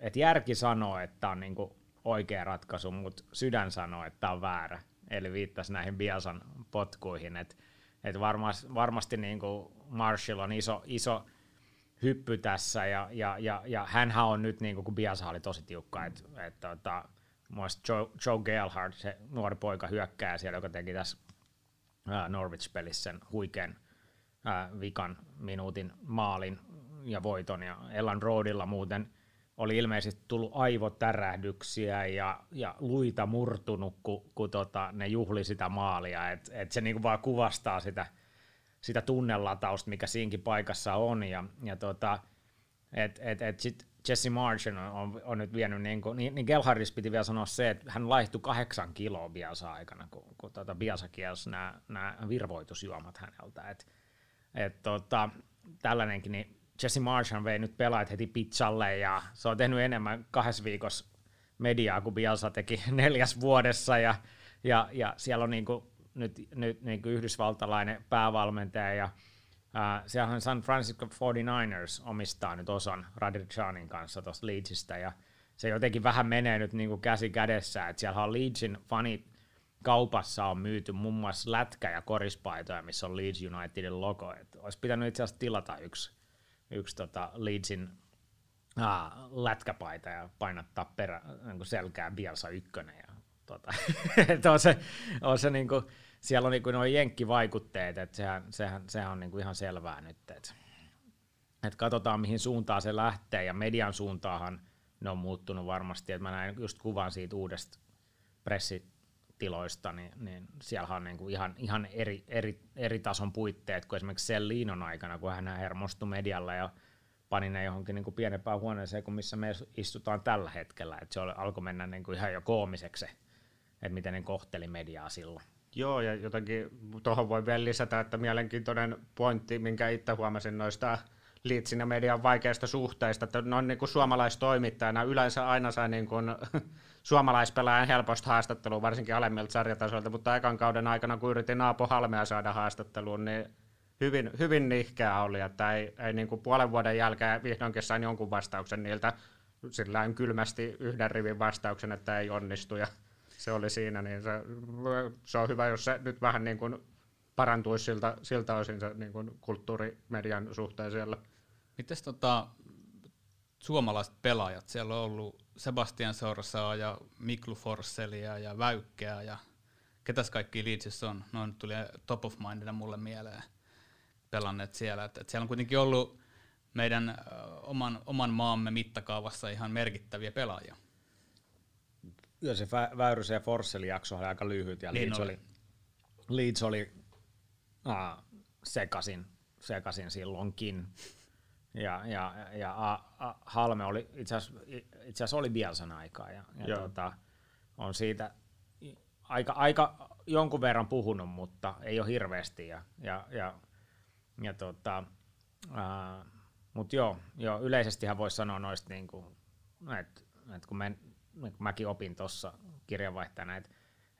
et järki sanoo, että tämä on niinku oikea ratkaisu, mutta sydän sanoo, että tämä on väärä. Eli viittasi näihin Bielsan potkuihin, että varmasti niinku Marschilla on iso hyppy tässä, ja hänhän on nyt, niinku, kun Bielsa oli tosi tiukka, että Joe Gelhardt, se nuori poika hyökkää siellä, joka teki tässä Norwich-pelissä sen huikean vikan minuutin maalin ja voiton, ja Elland Roadilla muuten oli ilmeisesti tullut aivotärähdyksiä ja luita murtunut, kun ne juhli sitä maalia, että se niinku vaan kuvastaa sitä tunnelatausta, mikä siinkin paikassa on, ja sit Jesse Marsch on nyt vienyt, niin Gelhardissa piti vielä sanoa se, että hän laihtui 8 kiloa Bielsa-aikana, kun Bielsa kielsi nämä virvoitusjuomat häneltä, tällainenkin, niin Jesse Marsch vei nyt pelaajat heti pitsalle, ja se on tehnyt enemmän 2 viikossa mediaa, kuin Bielsa teki 4 vuodessa, ja siellä on niinku nyt niinku yhdysvaltalainen päävalmentaja, ja siellähän San Francisco 49ers omistaa nyt osan Radrizzanin kanssa tuosta Leedsistä, ja se jotenkin vähän menee nyt niinku käsi kädessä, että siellä on Leedsin fanikaupassa on myyty muun muassa lätkä- ja korispaitoja, missä on Leeds Unitedin logo, että olisi pitänyt itse asiassa tilata yksi Leedsin lätkäpaita ja painattaa niinku selkää Bielsa 1, ja on se niinku, siellä on niinku nuo jenkkivaikutteet, että sehän on niinku ihan selvää nyt, että katsotaan mihin suuntaan se lähtee, ja median suuntaahan ne on muuttunut varmasti, että mä näin just kuvan siitä uudesta pressitiloista, niin siellä on niinku ihan eri tason puitteet kuin esimerkiksi Cellinon aikana, kun hän hermostui medialla ja pani ne johonkin niinku pienempään huoneeseen kuin missä me istutaan tällä hetkellä, että se alkoi mennä niinku ihan jo koomiseksi, että miten ne kohteli mediaa silloin. Joo, ja jotenkin tuohon voi vielä lisätä, että mielenkiintoinen pointti, minkä itse huomasin noista Leedsin ja median vaikeista suhteista, että ne on niin kuin suomalaistoimittajana yleensä aina saa niin kuin suomalaispelaajan helposta haastattelua, varsinkin alemmilta sarjatasoilta, mutta ekan kauden aikana, kun yritin Aapo Halmea saada haastatteluun, niin hyvin nihkeää oli, että ei niin kuin puolen vuoden jälkeen vihdoinkin sain jonkun vastauksen niiltä, sillä kylmästi yhden rivin vastauksen, että ei onnistu, ja se oli siinä, niin se on hyvä, jos se nyt vähän niin kuin parantuisi siltä osin se niin kuin kulttuurimedian suhteen siellä. Mites suomalaiset pelaajat? Siellä on ollut Sebastian Sorsaa ja Miklu Forssellia ja Väykkää ja ketäs kaikki Leedsissä on? Noin tuli top of mindina mulle mieleen pelanneet siellä. Et siellä on kuitenkin ollut meidän oman maamme mittakaavassa ihan merkittäviä pelaajia. Ja se Väyrysen ja Forsellin jakso oli aika lyhyt, ja Leeds oli sekasin silloinkin, ja Halme oli itse asiassa oli Bielsan aikaa, ja on siitä aika jonkun verran puhunut, mutta ei ole hirveästi, mut joo yleisestihän voisi sanoa noista niinku, että kun mäkin opin tuossa kirjanvaihtajana, että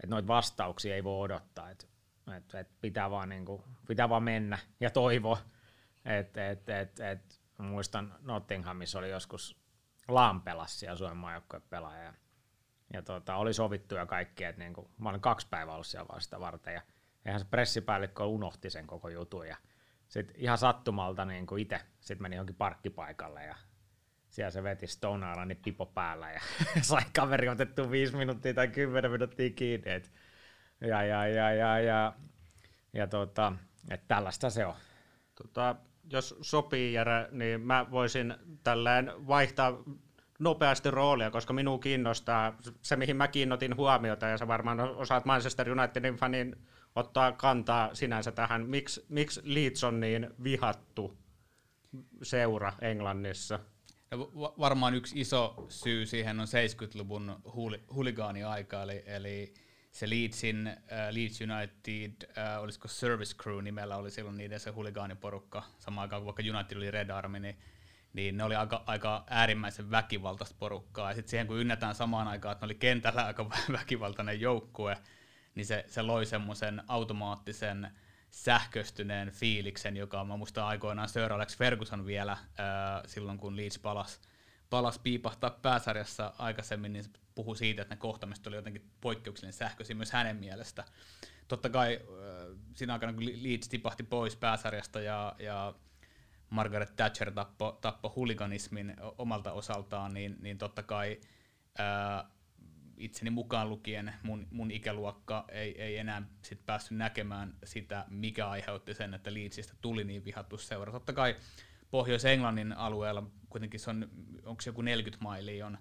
noita vastauksia ei voi odottaa, että pitää vaan mennä ja toivoa. Muistan Nottinghamissa oli joskus Lampelas siellä Suomen maajoukkuepelaaja, ja oli sovittu ja kaikki, että niinku, mä olin 2 päivää ollut siellä vaan sitä varten, ja eihän se pressipäällikkö unohti sen koko jutun, ja sitten ihan sattumalta niinku itse sit meni johonkin parkkipaikalle, ja siellä se veti Stone Islandin pipo päällä ja sai kaveri otettu 5 minuuttia tai 10 minuuttia kiinni. Tällaista se on. Jos sopii, Jere, niin mä voisin tälleen vaihtaa nopeasti roolia, koska minua kiinnostaa se, mihin mä kiinnotin huomiota, ja sä varmaan osaat Manchester Unitedin fanin ottaa kantaa sinänsä tähän. Miksi Leeds on niin vihattu seura Englannissa? Ja varmaan yksi iso syy siihen on 70-luvun huligaaniaika, eli se Leeds United, olisiko Service Crew nimellä, oli silloin niiden se huligaaniporukka, samaan aikaan kuin vaikka United oli Red Army, niin niin ne oli aika äärimmäisen väkivaltaista porukkaa. Ja sitten siihen, kun ynnätään samaan aikaan, että ne oli kentällä aika väkivaltainen joukkue, niin se loi semmoisen automaattisen sähköstyneen fiiliksen, joka mä muistan aikoinaan Sir Alex Ferguson vielä silloin, kun Leeds palasi piipahtaa pääsarjassa aikaisemmin, niin puhui siitä, että ne kohtaamiset oli jotenkin poikkeuksellinen sähköisiä myös hänen mielestä. Totta kai siinä aikana, kun Leeds tipahti pois pääsarjasta ja Margaret Thatcher tappoi huliganismin omalta osaltaan, niin totta kai itseni mukaan lukien mun ikäluokka ei enää sit päässyt näkemään sitä, mikä aiheutti sen, että Leedsistä tuli niin vihattu seura. Totta kai Pohjois-Englannin alueella kuitenkin se on, onko joku 40 mailia on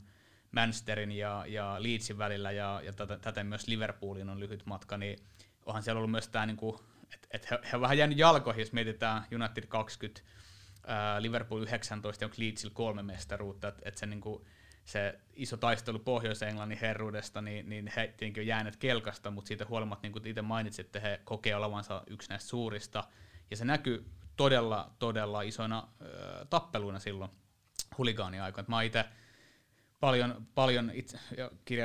Manchesterin ja Leedsin välillä ja täten myös Liverpoolin on lyhyt matka, niin onhan siellä ollut myös tämä, niinku, että he on vähän jäänyt jalkoihin, jos mietitään United 20, Liverpool 19 ja onko Leedsillä 3 mestaruutta, että se niinku, se iso taistelu Pohjois-Englannin herruudesta, niin he tietenkin on jääneet kelkasta, mutta siitä huolimatta, niin kuin itse mainitsitte, he kokee olevansa yksi näistä suurista. Ja se näkyy todella, todella isona tappeluina silloin huligaaniaikoina. Mä itse paljon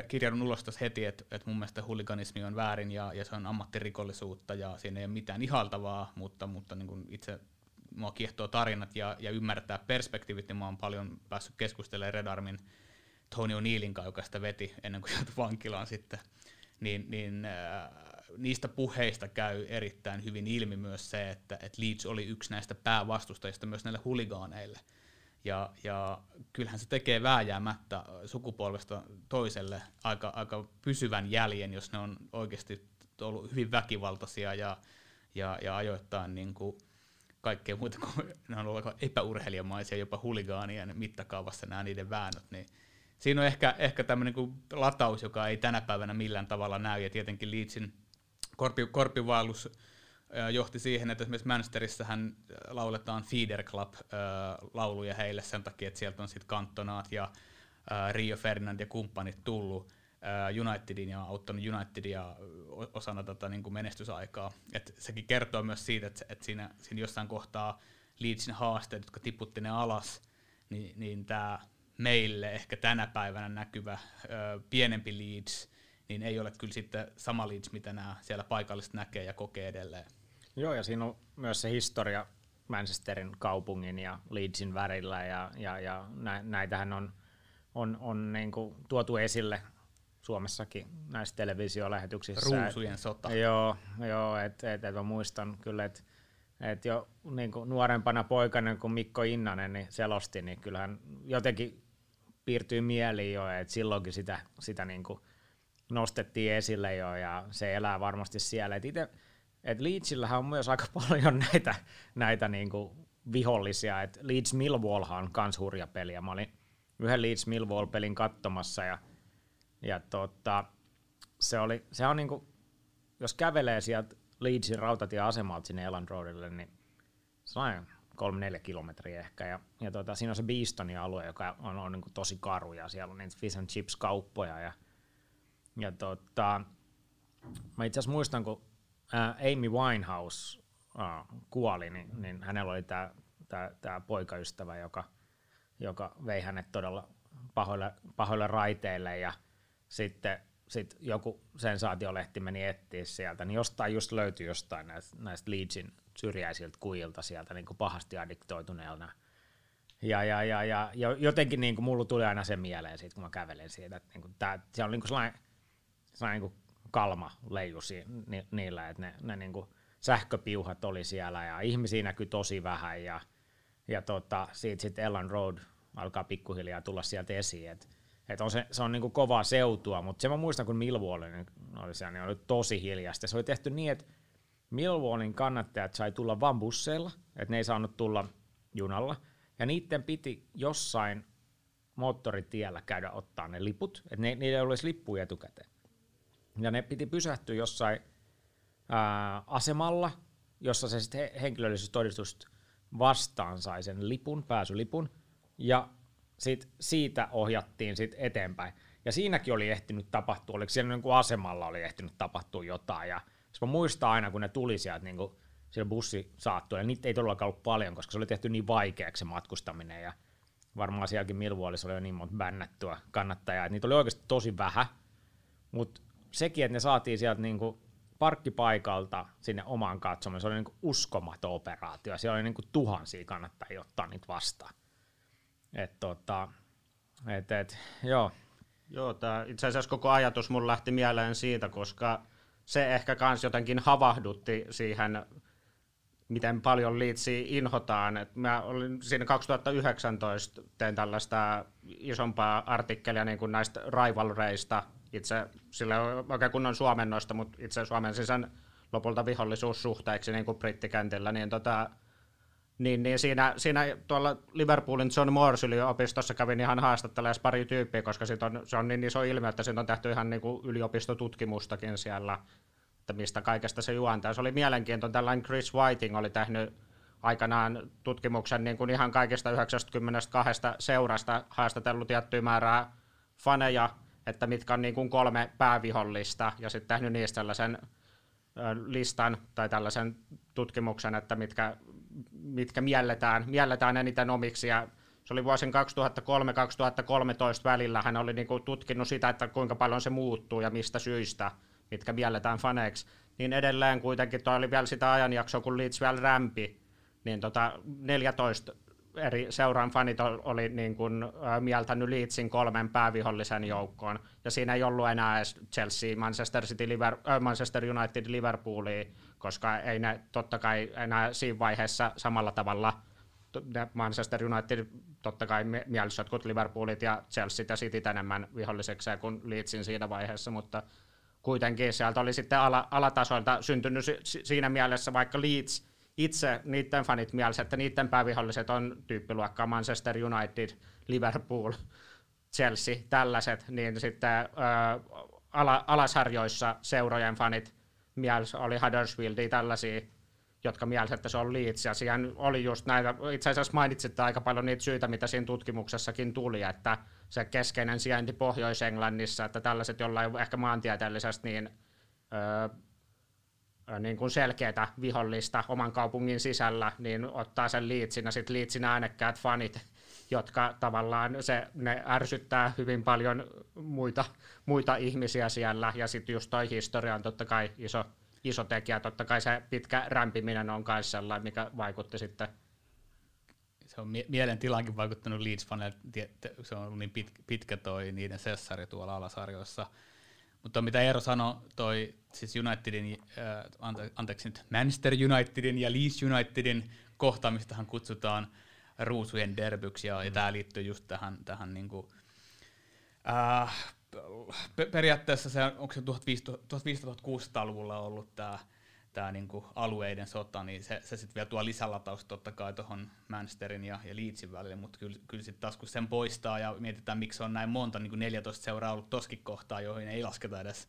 kirjaudun ulos tässä heti, että mun mielestä huliganismi on väärin ja se on ammattirikollisuutta ja siinä ei ole mitään ihaltavaa, mutta niin kuin itse mua kiehtoo tarinat ja ymmärtää perspektiivit, niin mä oon paljon päässyt keskustelemaan Redarmin Tony O'Neillin kanssa, joka sitä veti ennen kuin joutui vankilaan sitten, niin niistä puheista käy erittäin hyvin ilmi myös se, että Leeds oli yksi näistä päävastustajista myös näille huligaaneille. Ja kyllähän se tekee vääjäämättä sukupolvesta toiselle aika pysyvän jäljen, jos ne on oikeasti ollut hyvin väkivaltaisia ja ajoittain niin kuin kaikkea muuta, kun ne on ollut aika epäurheilijamaisia, jopa huligaanien mittakaavassa nämä niiden väännöt, niin siinä on ehkä tämmöinen lataus, joka ei tänä päivänä millään tavalla näy, ja tietenkin Leedsin korpivaellus johti siihen, että esimerkiksi Manchesterissähän lauletaan Feeder Club-lauluja heille sen takia, että sieltä on sitten Kantonaat ja Rio Ferdinand ja kumppanit tullut Unitedin ja auttanut Unitedia osana tätä niin kuin menestysaikaa. Et sekin kertoo myös siitä, että siinä jossain kohtaa Leedsin haasteet, jotka tiputti ne alas, niin tämä meille ehkä tänä päivänä näkyvä pienempi Leeds, niin ei ole kyllä sitten sama Leeds, mitä nämä siellä paikalliset näkee ja kokee edelleen. Joo, ja siinä on myös se historia Manchesterin kaupungin ja Leedsin värillä, ja näitähän on niin kuin tuotu esille Suomessakin näissä televisiolähetyksissä. Ruusujen sota. Joo, et mä muistan kyllä, että et jo niin kuin nuorempana poikana, kun Mikko Innanen niin selosti, niin kyllähän jotenkin piirtyy mieliin jo, että silloinkin sitä niin kuin nostettiin esille jo, ja se elää varmasti siellä. Leedsillähän on myös aika paljon näitä niin kuin vihollisia. Et Leeds Millwallhan on kans hurja peliä. Mä olin yhden Leeds Millwall-pelin katsomassa, ja se on niinku, jos kävelee sieltä Leedsin rautatieasemalta sinne Elland Roadille, niin se on 3-4 kilometriä ehkä, ja siinä on se Beastonin alue, joka on niinku tosi karu, ja siellä on niitä fish and chips kauppoja, ja mä itse asiassa muistan, kun Amy Winehouse kuoli, niin hänellä oli tää poikaystävä, joka vei hänet todella pahoille raiteille, ja sitten joku sensaatiolehti meni etsiä sieltä, niin jostain just löytyi jostain näistä Leedsin syrjäisiltä kuilta sieltä niin kuin pahasti addiktoituneelta. Ja jotenkin niin kuin mulla tuli aina se mieleen siitä, kun mä kävelen siitä, että niin kuin se on niin kuin sellainen niin kuin kalma leiju niillä, että ne niin kuin sähköpiuhat oli siellä ja ihmisiä näkyi tosi vähän, ja siitä sitten Elland Road alkaa pikkuhiljaa tulla sieltä esiin, että se on niinku kovaa seutua, mutta se mä muistan, kun Millwall oli siellä, niin oli tosi hiljaista. Se oli tehty niin, että Millwallin kannattajat sai tulla vaan busseilla, että ne ei saanut tulla junalla, ja niiden piti jossain moottoritiellä käydä ottaa ne liput, että niillä ei olisi lippuja etukäteen. Ja ne piti pysähtyä jossain asemalla, jossa se sitten henkilöllisyystodistusta vastaan sai sen lipun, pääsylipun, ja siitä ohjattiin sit eteenpäin. Ja siinäkin oli ehtinyt tapahtua, oliko siellä niinku asemalla oli ehtinyt tapahtua jotain. Ja mä muistan aina, kun ne tuli sieltä, niinku, siellä bussi saattui, ja niitä ei todellakaan ollut paljon, koska se oli tehty niin vaikeaksi se matkustaminen. Ja varmaan sielläkin Millwallissa oli jo niin monta bännättyä kannattajaa, että niitä oli oikeasti tosi vähän, mutta sekin, että ne saatiin sieltä niinku parkkipaikalta sinne omaan katsomaan, se oli niinku uskomaton operaatio, siellä oli niinku tuhansia kannattajia ottaa niitä vastaan. Joo, itse asiassa koko ajatus mun lähti mieleen siitä, koska se ehkä kans jotenkin havahdutti siihen, miten paljon Leedsiä inhotaan. Et mä olin siinä 2019, tein tällaista isompaa artikkelia niin kuin näistä rivalreista, itse sillä on oikein kunnon suomennoista, mutta itse suomensin sen lopulta vihollisuussuhteiksi niin kuin brittikentillä, niin siinä tuolla Liverpoolin John Moores yliopistossa kävin ihan haastattelemaan pari tyyppiä, koska se on niin iso ilmiö, että siitä on tehty ihan niin kuin yliopistotutkimustakin siellä, että mistä kaikesta se juontaa. Se oli mielenkiintoinen, tällainen Chris Whiting oli tehnyt aikanaan tutkimuksen niin kuin ihan kaikista 92 seurasta, haastatellut tiettyä määrää faneja, että mitkä on niin kuin 3 päävihollista, ja sitten tehnyt niistä tällaisen listan tai tällaisen tutkimuksen, että mitkä mielletään eniten omiksi, ja se oli vuosien 2003-2013 välillä hän oli niinku tutkinut sitä, että kuinka paljon se muuttuu ja mistä syistä, mitkä mielletään faneiksi, niin edelleen kuitenkin toi oli vielä sitä ajanjaksoa, kun Leeds vielä rämpi, niin 14 eri seuran fanit oli niin kuin mieltänyt Leedsin 3 päävihollisen joukkoon, ja siinä ei ollut enää edes Chelsea, Manchester City, Manchester United, Liverpoolia, koska ei ne totta kai enää siinä vaiheessa samalla tavalla, Manchester United totta kai mielessä jotkut Liverpoolit ja Chelsea ja City enemmän viholliseksi kuin Leedsin siinä vaiheessa, mutta kuitenkin sieltä oli sitten alatasoilta syntynyt siinä mielessä, vaikka Leeds itse niiden fanit mielessä, että niiden pääviholliset on tyyppiluokkaa Manchester United, Liverpool, Chelsea, tällaiset, niin sitten alasarjoissa seurojen fanit mielessä oli Huddersfieldia, tällaisia, jotka mielessä, että se on Leeds, ja siihen oli just näitä, itse asiassa mainitsitte aika paljon niitä syitä, mitä siinä tutkimuksessakin tuli, että se keskeinen sijainti Pohjois-Englannissa, että tällaiset, joilla ei ehkä maantieteellisesti niin kuin selkeätä vihollista oman kaupungin sisällä, niin ottaa sen Leedsin, ja sitten Leedsin äänekkäät fanit, jotka tavallaan ne ärsyttää hyvin paljon muita ihmisiä siellä, ja sitten just toi historia on totta kai iso tekijä, totta kai se pitkä rämpiminen on myös sellainen, mikä vaikutti sitten. Se on mielentilaankin vaikuttanut Leeds-faneille, se on niin pitkä toi niiden sessari tuolla alasarjoissa. Mutta mitä Eero sanoi, toi siis Manchester Unitedin ja Leeds Unitedin kohtaamistahan kutsutaan ruusujen derbyksi, ja tämä liittyy just tähän niinku, periaatteessa se onko se 1500-1600-luvulla ollut tämä niinku alueiden sota, niin se sitten vielä tuo lisälatausta totta kai tuohon Manchesterin ja Leedsin välille, mutta kyllä sitten taas kun sen poistaa ja mietitään, miksi on näin monta, niin kuin 14 seuraa ollut toskin kohtaa, joihin ei lasketa edes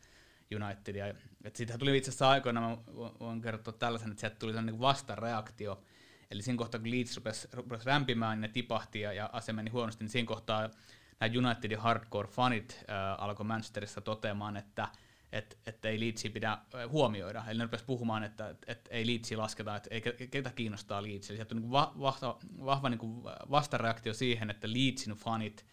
Unitedia. Siitähän tuli itse asiassa aikoina, mä voin kertoa tällaisen, että sieltä tuli niin vastareaktio, eli siinä kohtaa kun Leeds rupesi rämpimään, niin ne tipahti ja asia meni huonosti, niin siinä kohtaa nämä Unitedin hardcore-fanit alkoi Manchesterissa toteamaan, että ei Leedsiä pidä huomioida. Eli ne rupesivat puhumaan, että ei Leedsiä lasketa, että ei ketä kiinnostaa Leedsiä. Sieltä on niin vahva niin vastareaktio siihen, että Leedsin fanit,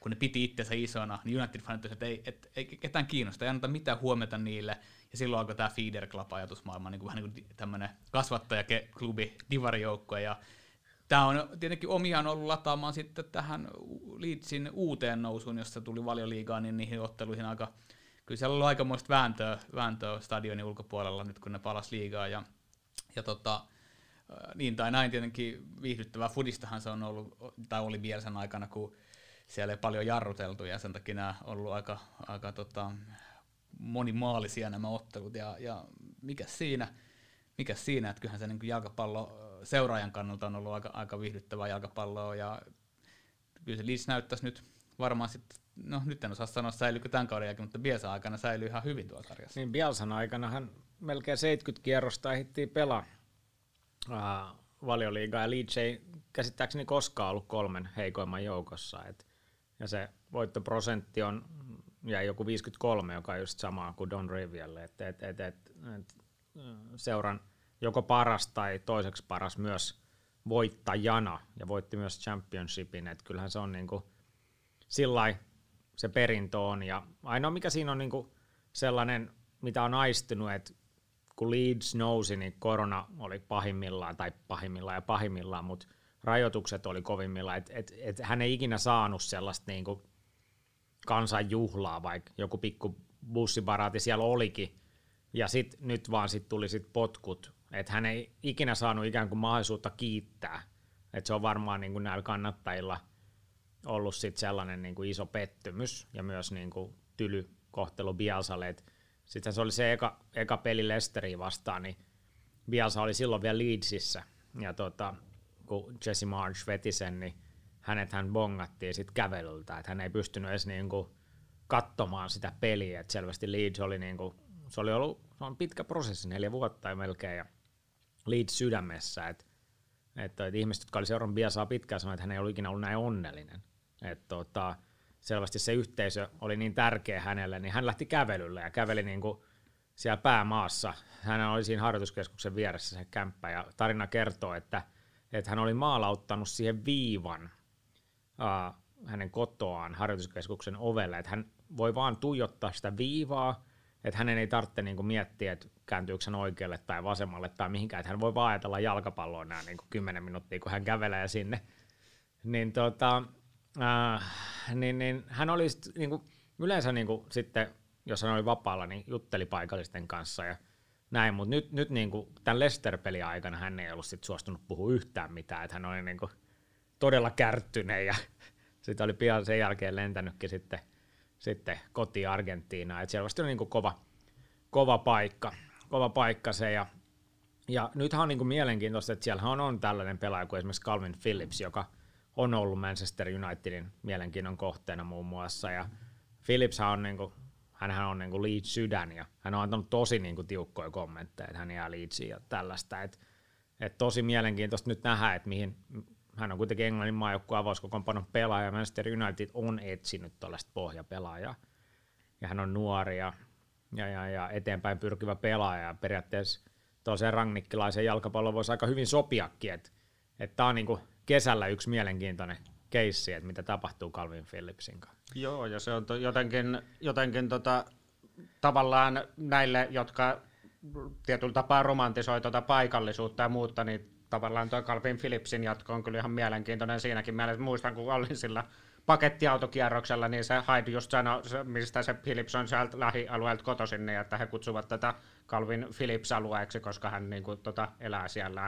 kun ne piti itsensä isona, niin United-fanit olisivat, että ei ketään kiinnosta, ei anneta mitään huomiota niille. Ja silloin alkoi tämä Feeder Club-ajatusmaailma, niin kuin vähän niin kuin tämmöinen kasvattajaklubi, divarijoukkoja. Ja tämä on tietenkin omiaan ollut lataamaan sitten tähän Leedsin uuteen nousuun, jossa tuli Valioliigaan, niin niihin otteluihin aika... Kyllä siellä on ollut aikamoista vääntöä stadionin ulkopuolella nyt, kun ne palasi liigaan. Niin tai näin tietenkin viihdyttävää fudistahan se on ollut, tai oli vielä sen aikana, kun siellä ei paljon jarruteltu, ja sen takia nämä on ollut aika monimaalisia nämä ottelut. Ja mikä siinä, että kyllähän se niin kuin jalkapallo seuraajan kannalta on ollut aika viihdyttävää jalkapalloa, ja kyllä se Leeds näyttäisi nyt varmaan sitten. No nyt en osaa sanoa, säilyykö tämän kauden jälkeen, mutta Bielsan aikana säilyi ihan hyvin tuolla sarjassa. Niin Bielsan aikanahan melkein 70 kierrosta ehdittiin pelaa Valioliigaa, ja Leeds ei käsittääkseni koskaan ollut 3 heikoimman joukossa. Ja se voittoprosentti on ja joku 53, joka on just samaa kuin Don Revielle, että seuran joko paras tai toiseksi paras myös voittajana ja voitti myös championshipin, että kyllähän se on niinku sillai se perintö on, ja ainoa mikä siinä on niinku sellainen, mitä on aistunut, että kun Leeds nousi, niin korona oli pahimmillaan, mutta rajoitukset oli kovimmillaan, että et hän ei ikinä saanut sellaista niinku kansanjuhlaa, vaikka joku pikku bussibaraati siellä olikin, ja sit, nyt vaan sit tuli sit potkut, että hän ei ikinä saanut ikään kuin mahdollisuutta kiittää, että se on varmaan niinku näillä kannattajilla ollut sit sellainen niinku iso pettymys, ja myös niinku tyly kohtelu Bielsalle, että sitten se oli se eka peli Leicesteriä vastaan, niin Bielsa oli silloin vielä Leedsissä, ja kun Jesse Marsch veti sen, niin hän bongattiin sitten kävelyltä, että hän ei pystynyt edes niinku katsomaan sitä peliä, että selvästi Leeds oli niinku, se on pitkä prosessi, 4 vuotta ja melkein, ja Leeds sydämessä, että ihmiset, jotka oli seurannut Bielsaa pitkään, sanoi, että hän ei ollut ikinä ollut näin onnellinen, että selvästi se yhteisö oli niin tärkeä hänelle, niin hän lähti kävelylle ja käveli niin kuin siellä päämaassa. Hän oli siinä harjoituskeskuksen vieressä se kämppä, ja tarina kertoo, että hän oli maalauttanut siihen viivan hänen kotoaan harjoituskeskuksen ovelle, että hän voi vaan tuijottaa sitä viivaa, että hänen ei tarvitse niin kuin miettiä, että kääntyykö hän oikealle tai vasemmalle tai mihinkään, että hän voi vaan ajatella jalkapalloa nämä niin kuin 10 minuuttia, kun hän kävelee sinne. Niin niin hän oli niinku, yleensä niinku, sitten, jos hän oli vapaalla, niin jutteli paikallisten kanssa ja näin, mutta nyt niinku, tämän Leicester-pelin aikana hän ei ollut sit suostunut puhua yhtään mitään, että hän oli niinku, todella kärttyneen, ja sitten oli pian sen jälkeen lentänytkin sitten kotiin Argentiinaan, että selvästi oli niinku, kova paikka se, ja nythän on niinku, mielenkiintoista, että siellä on tällainen pelaaja kuin esimerkiksi Kalvin Phillips, joka on ollut Manchester Unitedin mielenkiinnon kohteena muun muassa, ja Phillips on niinku, hänhän on niinku Leeds sydän, ja hän on antanut tosi niinku tiukkoja kommentteja, että hän jää Leedsiin ja tällaista, et tosi mielenkiintoista nyt nähdä, että mihin hän on kuitenkin Englannin maajoukkueen avauskokoonpanon pelaaja, ja Manchester United on etsinyt tällaista pohjapelaajaa, ja hän on nuori ja eteenpäin pyrkivä pelaaja, ja periaatteessa toiseen rangnikkilaisen jalkapallon voisi aika hyvin sopiakin, että tämä on niinku kesällä yksi mielenkiintoinen keissi, että mitä tapahtuu Kalvin Phillipsin kanssa. Joo, ja se on jotenkin tavallaan näille, jotka tietyllä tapaa romantisoi paikallisuutta ja muuta, niin tavallaan tuo Kalvin Phillipsin jatko on kyllä ihan mielenkiintoinen siinäkin mielessä. Muistan, kun olin sillä pakettiautokierroksella, niin se Hyde just sanoi, mistä se Phillips on sieltä lähialueelta kotoisin, niin että he kutsuvat tätä Kalvin Phillips-alueeksi, koska hän niin kuin, elää siellä.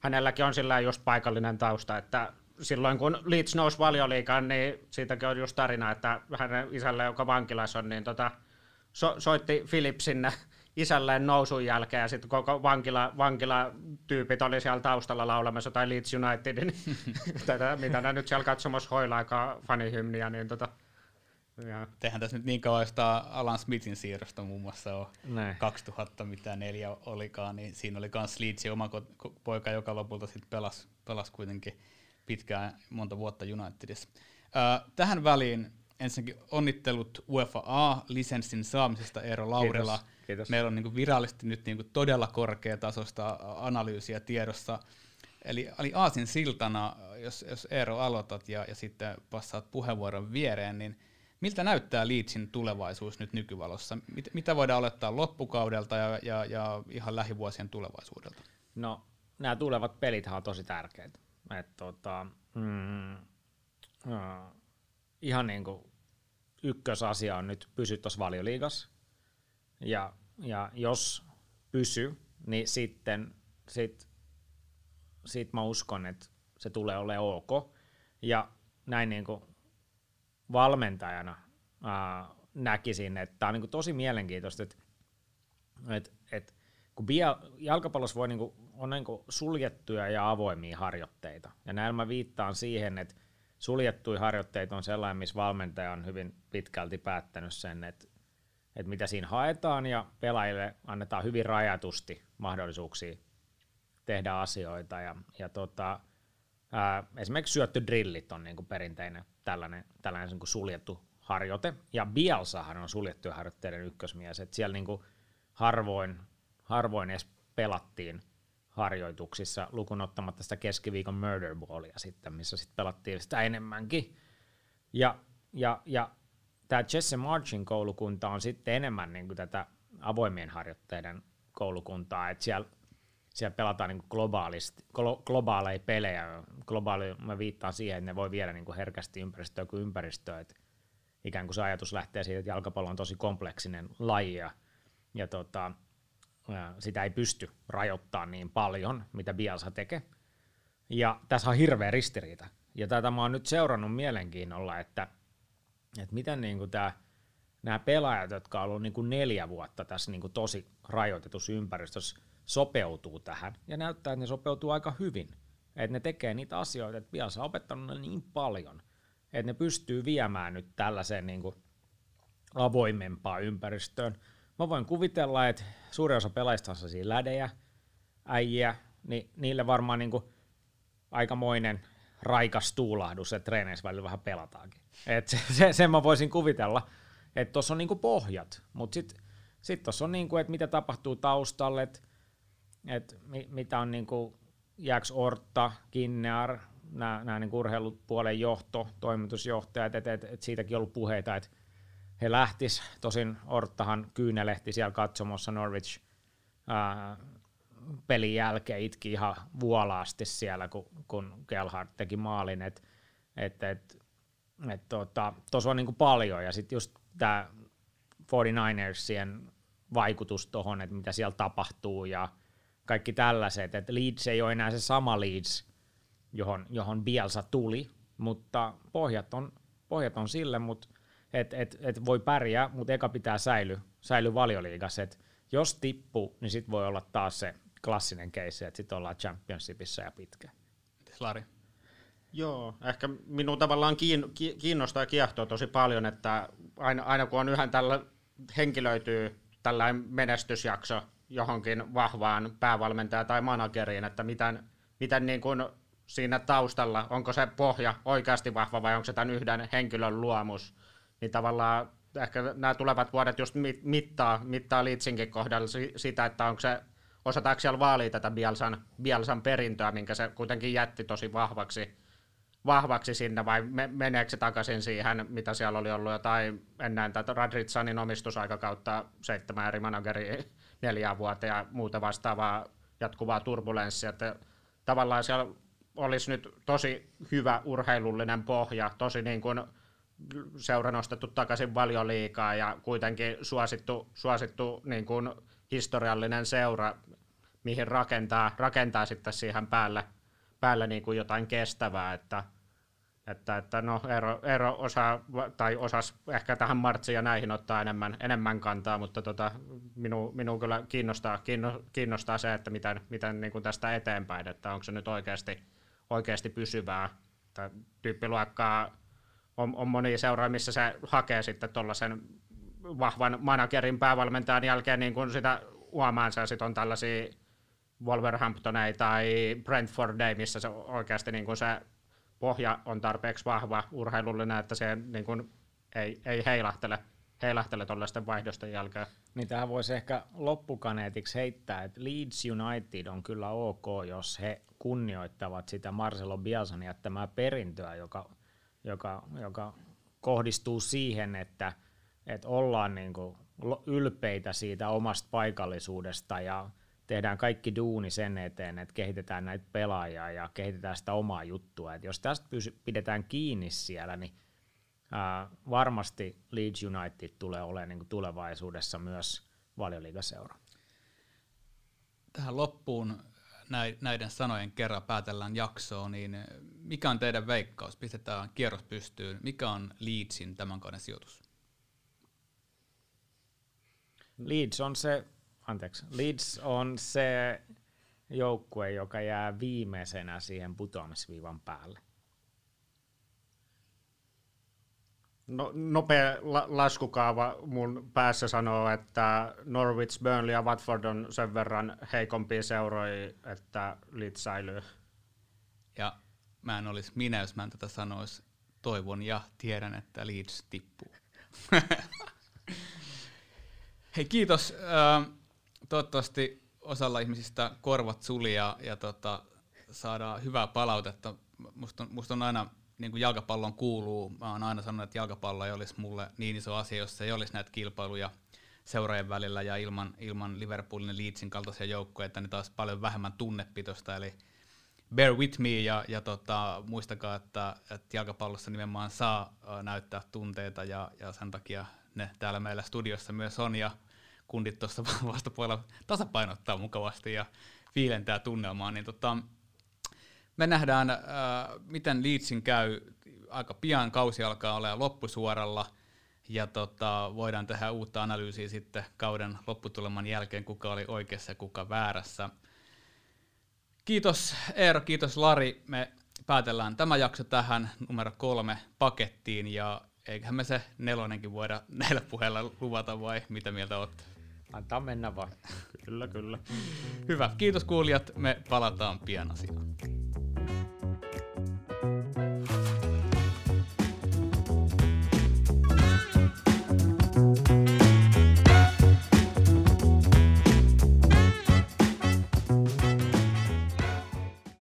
Hänelläkin on sillä just paikallinen tausta, että silloin kun Leeds nousi Valioliigaan, niin siitäkin on just tarina, että hänen isälle, joka vankilassa on, niin soitti Phillips sinne isälleen nousun jälkeen, ja sitten koko vankilatyypit oli siellä taustalla laulamassa tai Leeds Unitedin, mitä nämä nyt siellä katsomassa hoilaakaan fanihymniä, niin Tehän tässä nyt niin kauan Alan Smithin siirrosta muun muassa on 2004 olikaan, niin siinä oli myös Leedsin oma poika, joka lopulta sitten pelasi kuitenkin pitkään, monta vuotta Unitedissa. Tähän väliin ensinnäkin onnittelut UEFA-lisenssin saamisesta, Eero Laurila. Kiitos. Meillä on niinku virallisesti nyt niinku todella korkea tasosta analyysiä tiedossa. Eli aasin siltana, jos Eero aloitat ja sitten passaat puheenvuoron viereen, niin miltä näyttää Leedsin tulevaisuus nyt nykyvalossa? Mitä voidaan olettaa loppukaudelta ja ihan lähivuosien tulevaisuudelta? No, nämä tulevat pelithän on tosi tärkeitä. Ihan niin kuin ykkösasia on nyt pysyä tuossa Valioliigassa. Ja jos pysy, niin sitten mä uskon, että se tulee olemaan ok. Ja näin niin kuin valmentajana näkisin, että tämä on niinku tosi mielenkiintoista, että kun jalkapallossa voi on niinku suljettuja ja avoimia harjoitteita, ja näillä mä viittaan siihen, että suljettuja harjoitteita on sellainen, missä valmentaja on hyvin pitkälti päättänyt sen, että mitä siinä haetaan, ja pelaajille annetaan hyvin rajatusti mahdollisuuksia tehdä asioita, esimerkiksi syöttödrillit on niinku perinteinen tällainen niinku suljettu harjoite, ja Bielsahan on suljettujen harjoitteiden ykkösmies, että siellä niinku harvoin edes pelattiin harjoituksissa, lukunottamatta sitä keskiviikon murderballia sitten, missä sitten pelattiin sitä enemmänkin. Ja tämä Jesse Marschin koulukunta on sitten enemmän niin kuin tätä avoimien harjoitteiden koulukuntaa, että siellä pelataan niin kuin globaaleja pelejä. Globaali, mä viittaan siihen, että ne voi viedä niin kuin herkästi ympäristöä kuin ympäristöä, että ikään kuin se ajatus lähtee siitä, että jalkapallo on tosi kompleksinen laji ja sitä ei pysty rajoittamaan niin paljon, mitä Bielsa tekee. Ja tässä on hirveä ristiriita. Ja tätä mä oon nyt seurannut mielenkiinnolla, että miten niinku nämä pelaajat, jotka on ollut niinku 4 vuotta tässä niinku tosi rajoitetussa ympäristössä, sopeutuu tähän. Ja näyttää, että ne sopeutuu aika hyvin. Että ne tekee niitä asioita, että Bielsa on opettanut niin paljon, että ne pystyy viemään nyt tällaiseen niinku avoimempaan ympäristöön. Mä voin kuvitella, että suurin osa pelaajista on sellaisia lädejä, äijiä, niin niille varmaan niinku aikamoinen raikas tuulahdus, että treeneissä välillä vähän pelataankin. Et sen mä voisin kuvitella, että tuossa on niinku pohjat, mutta sit tuossa on, niinku, että mitä tapahtuu taustalle, että mitä on, niinku, jääks Ortta, Kinnear, nämä niinku urheilupuolen johto, toimitusjohtajat, että siitäkin on ollut puheita, että he lähtis, tosin Orttahan kyynelehti siellä katsomossa Norwich pelin jälkeen, itki ihan vuolaasti siellä, kun Gelhardt teki maalin, tuossa on niinku paljon, ja sitten just tämä 49ersien vaikutus tuohon, että mitä siellä tapahtuu, ja kaikki tällaiset, että Leeds ei ole enää se sama Leeds, johon Bielsa tuli, mutta pohjat on sille, mutta et voi pärjää, mutta eka pitää säily Valioliigassa. Et jos tippuu, niin sit voi olla taas se klassinen case, että sit ollaan Championshipissa ja pitkä. Lari? Joo, ehkä minun tavallaan kiinnostaa ja kiehtoo tosi paljon, että aina kun on yhden tällä henkilöityy tällainen menestysjakso johonkin vahvaan päävalmentaja tai manageriin, että miten niin kuin siinä taustalla, onko se pohja oikeasti vahva vai onko se tämän yhden henkilön luomus, niin tavallaan ehkä nämä tulevat vuodet just mittaa Leedsinkin kohdalla sitä, että onko se, osataanko siellä vaalia tätä Bielsan perintöä, minkä se kuitenkin jätti tosi vahvaksi sinne, vai meneekö se takaisin siihen, mitä siellä oli ollut jotain ennen tätä Radrizzanin omistusaikakautta 7 eri manageria 4 vuotta ja muuta vastaavaa jatkuvaa turbulenssia, että tavallaan siellä olisi nyt tosi hyvä urheilullinen pohja, tosi niin kuin seura nostettu takaisin Valioliigaan ja kuitenkin suosittu niin kuin historiallinen seura, mihin rakentaa sitten siihen päälle niin kuin jotain kestävää, että no Eero osas ehkä tähän martsiin ja näihin ottaa enemmän kantaa, mutta minun kyllä kiinnostaa se, että miten niin kuin tästä eteenpäin, että onko se nyt oikeasti pysyvää. Tämä tyyppiluokkaa on monia seuraa, missä se hakee sitten tuollaisen vahvan managerin päävalmentajan jälkeen niin kuin sitä huomaansa, ja sitten on tällaisia Wolverhamptoneita tai Brentfordeja, missä se oikeasti niin kuin se pohja on tarpeeksi vahva urheilullinen, että se niin kuin ei heilahtele tuollaisten vaihdosten jälkeen. Niin tähän voisi ehkä loppukaneetiksi heittää, että Leeds United on kyllä ok, jos he kunnioittavat sitä Marcelo Bielsan jättämää perintöä, joka kohdistuu siihen, että ollaan niin kuin ylpeitä siitä omasta paikallisuudesta ja tehdään kaikki duuni sen eteen, että kehitetään näitä pelaajia ja kehitetään sitä omaa juttua. Et jos tästä pidetään kiinni siellä, niin varmasti Leeds United tulee olemaan niin kuin tulevaisuudessa myös Valioliigaseura. Tähän loppuun näiden sanojen kerran päätellään jaksoa, niin mikä on teidän veikkaus? Pistetään kierros pystyyn. Mikä on Leedsin tämän kauden sijoitus? Leeds on se joukkue, joka jää viimeisenä siihen putoamisviivan päälle. No, nopea laskukaava mun päässä sanoo, että Norwich, Burnley ja Watford on sen verran heikompia seuroja, että Leeds säilyy. Ja mä en olisi minä, jos mä en tätä sanoisi. Toivon ja tiedän, että Leeds tippuu. Hei, kiitos. Toivottavasti osalla ihmisistä korvat suli ja saadaan hyvää palautetta. Musta on aina, niin kuin jalkapallon kuuluu, mä oon aina sanonut, että jalkapallo ei olisi mulle niin iso asia, jos ei olisi näitä kilpailuja seuraajien välillä ja ilman Liverpoolin ja Leedsin kaltaisia joukkoja, että ne taas paljon vähemmän tunnepitoista, eli bear with me ja muistakaa, että jalkapallossa nimenomaan saa näyttää tunteita ja sen takia ne täällä meillä studiossa myös on ja kundit tuossa vastapuolella tasapainottaa mukavasti ja fiilentää tunnelmaa, niin me nähdään, miten Leedsin käy aika pian, kausi alkaa olla loppusuoralla ja voidaan tehdä uutta analyysiä sitten kauden lopputuleman jälkeen, kuka oli oikeassa ja kuka väärässä. Kiitos Eero, kiitos Lari. Me päätellään tämä jakso tähän numero 3 pakettiin ja eiköhän me se 4:nnenkin voida näillä puheilla luvata vai mitä mieltä olette? Antaa mennä vaan. Kyllä. Hyvä, kiitos kuulijat, me palataan pian asiaan.